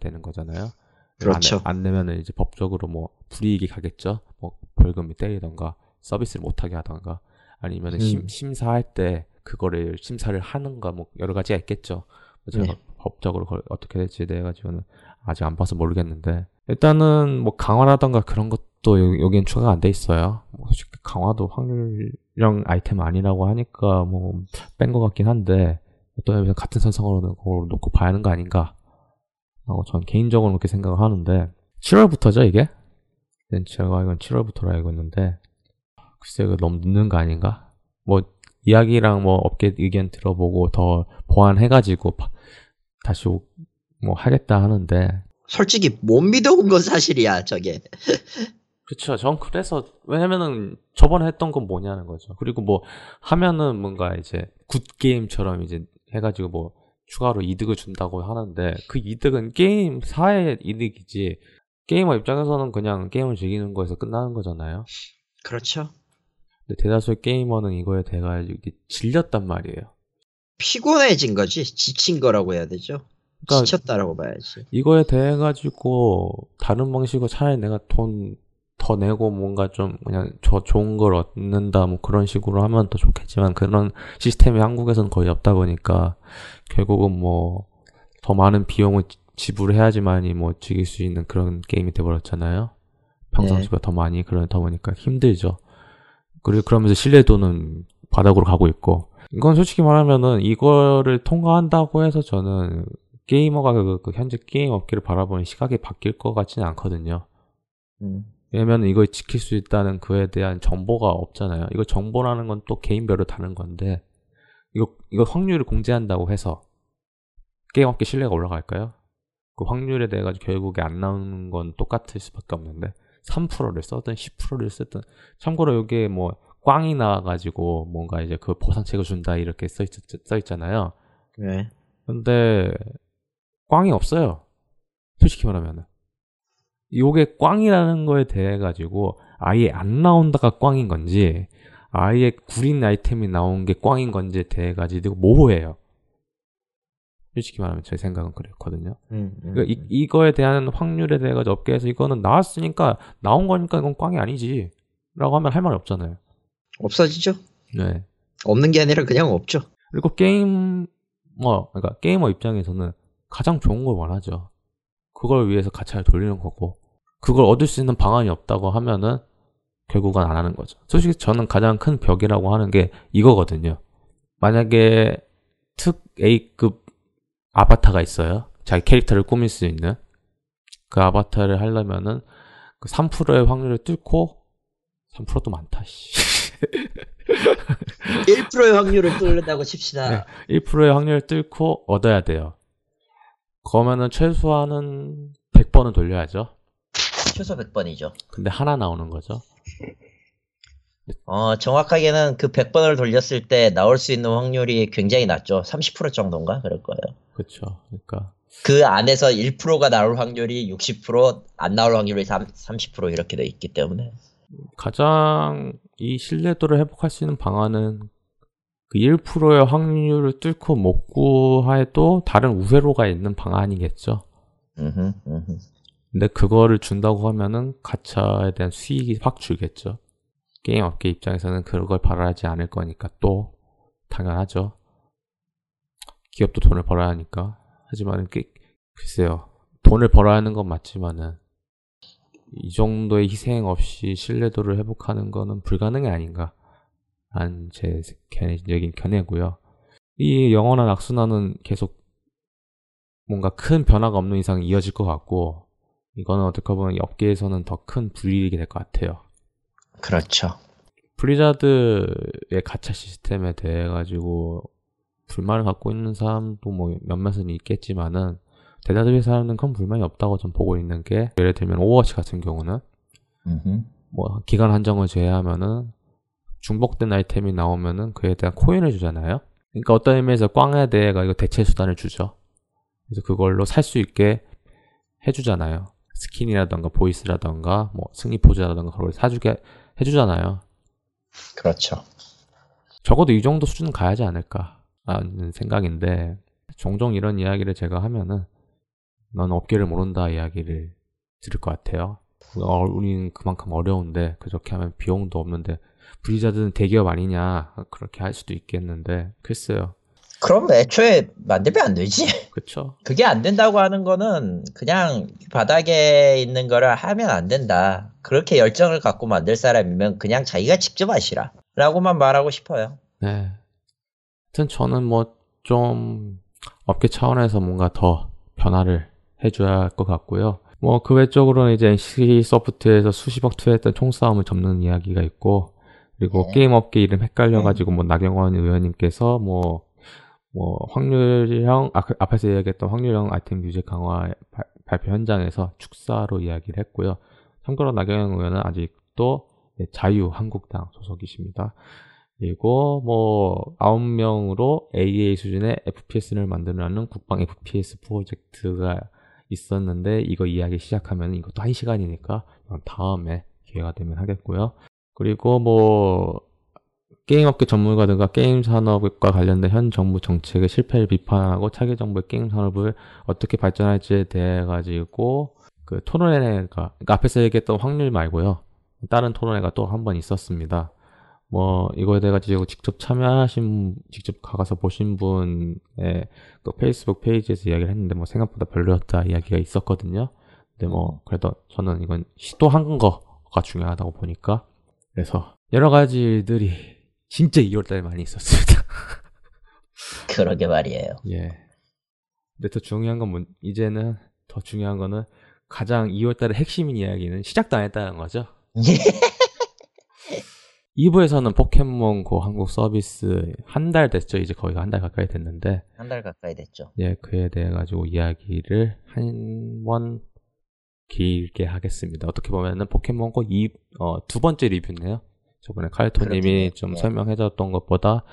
되는 거잖아요. 그렇죠. 안 내면은 이제 법적으로 뭐 불이익이 가겠죠. 뭐 벌금이 때리던가 서비스를 못하게 하던가 아니면은 심사할 때 그거를 심사를 하는가 뭐 여러 가지가 있겠죠. 제가 네. 법적으로 어떻게 될지에 대해 가지고는 아직 안 봐서 모르겠는데 일단은 뭐 강화라던가 그런 것 또 여긴 추가가 안 돼 있어요. 솔직히 강화도 확률형 아이템 아니라고 하니까 뭐 뺀 것 같긴 한데 또 같은 선상으로 놓고 봐야 하는 거 아닌가? 라고 전 개인적으로 그렇게 생각을 하는데 7월부터죠 이게? 제가 이건 7월부터라 알고 있는데 글쎄 이거 너무 늦는 거 아닌가? 뭐 이야기랑 뭐 업계 의견 들어보고 더 보완해가지고 다시 뭐 하겠다 하는데 솔직히 못 믿어온 건 사실이야 저게. 그렇죠. 전 그래서 왜냐면은 저번에 했던 건 뭐냐는 거죠. 그리고 뭐 하면은 뭔가 이제 굿게임처럼 이제 해가지고 뭐 추가로 이득을 준다고 하는데 그 이득은 게임 사의 이득이지 게이머 입장에서는 그냥 게임을 즐기는 거에서 끝나는 거잖아요. 그렇죠. 근데 대다수의 게이머는 이거에 대가 질렸단 말이에요. 피곤해진 거지. 지친 거라고 해야 되죠. 그러니까 지쳤다라고 봐야지. 이거에 대해 가지고 다른 방식으로 차라리 내가 돈 더 내고 뭔가 좀 그냥 저 좋은 걸 얻는다 뭐 그런 식으로 하면 더 좋겠지만 그런 시스템이 한국에서는 거의 없다 보니까 결국은 뭐 더 많은 비용을 지불해야지만이 뭐 즐길 수 있는 그런 게임이 돼버렸잖아요. 평상시보다 네. 더 많이 그러다 보니까 힘들죠. 그리고 그러면서 신뢰도는 바닥으로 가고 있고 이건 솔직히 말하면은 이거를 통과한다고 해서 저는 게이머가 그 현재 게임 업계를 바라보는 시각이 바뀔 것 같지는 않거든요. 왜냐면 이걸 지킬 수 있다는 그에 대한 정보가 없잖아요. 이거 정보라는 건 또 개인별로 다른 건데 이거 확률을 공개한다고 해서 게임 업계 신뢰가 올라갈까요? 그 확률에 대해 가지고 결국에 안 나오는 건 똑같을 수밖에 없는데 3%를 써든 10%를 쓰든 참고로 여기에 뭐 꽝이 나와가지고 뭔가 이제 그 보상책을 준다 이렇게 써 있잖아요. 네. 근데 꽝이 없어요. 솔직히 말하면은. 요게 꽝이라는 거에 대해 가지고 아예 안 나온다가 꽝인 건지 아예 구린 아이템이 나온 게 꽝인 건지에 대해 가지고 모호해요. 솔직히 말하면 제 생각은 그랬거든요. 그러니까 이거에 대한 확률에 대해 가지고 업계에서 이거는 나왔으니까 나온 거니까 이건 꽝이 아니지 라고 하면 할 말이 없잖아요. 없어지죠. 네. 없는 게 아니라 그냥 없죠. 그리고 그러니까 게이머 입장에서는 가장 좋은 걸 원하죠. 그걸 위해서 가차를 돌리는 거고 그걸 얻을 수 있는 방안이 없다고 하면은 결국은 안 하는 거죠. 솔직히 저는 가장 큰 벽이라고 하는 게 이거거든요. 만약에 특 A급 아바타가 있어요. 자기 캐릭터를 꾸밀 수 있는 그 아바타를 하려면은 그 3%의 확률을 뚫고 3%도 많다. 1%의 확률을 뚫는다고 칩시다. 네, 1%의 확률을 뚫고 얻어야 돼요. 그러면은 최소한은 100번은 돌려야죠. 최소 100번이죠. 근데 하나 나오는 거죠. 정확하게는 그 100번을 돌렸을 때 나올 수 있는 확률이 굉장히 낮죠. 30% 정도인가 그럴 거예요. 그렇죠. 그러니까 그 안에서 1%가 나올 확률이 60%, 안 나올 확률이 30% 이렇게 돼 있기 때문에 가장 이 신뢰도를 회복할 수 있는 방안은 그 1%의 확률을 뚫고 못 구해도 다른 우회로가 있는 방안이겠죠. 근데 그거를 준다고 하면은 가차에 대한 수익이 확 줄겠죠. 게임 업계 입장에서는 그걸 바라지 않을 거니까 또 당연하죠. 기업도 돈을 벌어야 하니까. 하지만 글쎄요. 돈을 벌어야 하는 건 맞지만은 이 정도의 희생 없이 신뢰도를 회복하는 거는 불가능이 아닌가. 안 제 개인적인 견해고요. 이 영원한 악순환은 계속 뭔가 큰 변화가 없는 이상 이어질 것 같고 이거는 어떻게 보면 업계에서는 더 큰 불이익이 될 것 같아요. 그렇죠. 블리자드의 가챠 시스템에 대해 가지고 불만을 갖고 있는 사람도 뭐 몇몇은 있겠지만은 대다수의 사람은 큰 불만이 없다고 전 보고 있는 게 예를 들면 오버워치 같은 경우는 뭐 기간 한정을 제외하면은 중복된 아이템이 나오면은 그에 대한 코인을 주잖아요. 그러니까 어떤 의미에서 꽝에 대해 가지고 대체 수단을 주죠. 그래서 그걸로 살 수 있게 해주잖아요. 스킨이라던가 보이스라던가 뭐 승리 포즈라던가 그걸 사주게 해주잖아요. 그렇죠. 적어도 이 정도 수준은 가야지 않을까 하는 생각인데 종종 이런 이야기를 제가 하면은 넌 업계를 모른다 이야기를 들을 것 같아요. 우리는 그만큼 어려운데 그렇게 하면 비용도 없는데 블리자드는 대기업 아니냐 그렇게 할 수도 있겠는데 글쎄요. 그럼 애초에 만들면 안 되지. 그렇죠. 그게 안 된다고 하는 거는 그냥 바닥에 있는 거를 하면 안 된다. 그렇게 열정을 갖고 만들 사람이면 그냥 자기가 직접 하시라 라고만 말하고 싶어요. 네. 하여튼 저는 뭐 좀 업계 차원에서 뭔가 더 변화를 해줘야 할 것 같고요. 뭐 그 외적으로는 이제 NC 소프트에서 수십억 투자했던 총싸움을 접는 이야기가 있고, 그리고 네. 게임 업계 이름 헷갈려가지고 뭐 나경원 의원님께서 뭐 확률형 앞에서 이야기했던 확률형 아이템 규제 강화 발표 현장에서 축사로 이야기를 했고요. 참고로 나경원 의원은 아직도 자유 한국당 소속이십니다. 그리고 뭐 9명으로 AA 수준의 FPS를 만들려는 국방 FPS 프로젝트가 있었는데, 이거 이야기 시작하면 이것도 1시간이니까 다음에 기회가 되면 하겠고요. 그리고 뭐 게임업계 전문가들과 게임산업과 관련된 현 정부 정책의 실패를 비판하고 차기 정부의 게임산업을 어떻게 발전할지에 대해 가지고 그 토론회가, 그러니까 앞에서 얘기했던 확률 말고요, 다른 토론회가 또 한 번 있었습니다. 뭐 이거에 대해 가지고 직접 참여하신, 직접 가서 보신 분의 그 페이스북 페이지에서 이야기를 했는데 뭐 생각보다 별로였다 이야기가 있었거든요. 근데 뭐 그래도 저는 이건 시도한 거가 중요하다고 보니까, 그래서 여러 가지 일들이 진짜 2월달에 많이 있었습니다. 그러게 말이에요. 예. 근데 더 중요한 건 이제는 더 중요한 거는 가장 2월달의 핵심인 이야기는 시작도 안 했다는 거죠. 예. 2부에서는 포켓몬고 한국 서비스 한 달 됐죠. 이제 거의 한 달 가까이 됐는데. 한 달 가까이 됐죠. 예, 그에 대해 가지고 이야기를 한 번 길게 하겠습니다. 어떻게 보면은 포켓몬고 두 번째 리뷰네요. 저번에 칼토님이 좀 네. 설명해줬던 것보다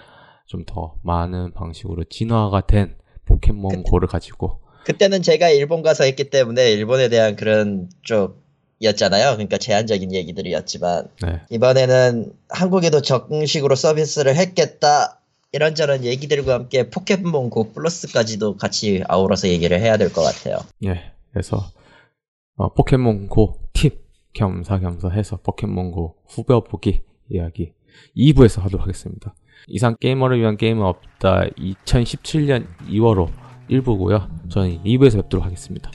좀 더 많은 방식으로 진화가 된 포켓몬고를 가지고. 그때는 제가 일본 가서 했기 때문에 일본에 대한 그런 좀 였잖아요. 그러니까 제한적인 얘기들이었지만 네. 이번에는 한국에도 정식으로 서비스를 했겠다 이런저런 얘기들과 함께 포켓몬고 플러스까지도 같이 아우러서 얘기를 해야 될 것 같아요. 예, 그래서 포켓몬고 팁 겸사겸사 해서 포켓몬고 후벼보기 이야기 2부에서 하도록 하겠습니다. 이상 게이머를 위한 게임은 없다 2017년 2월호 1부고요. 저는 2부에서 뵙도록 하겠습니다.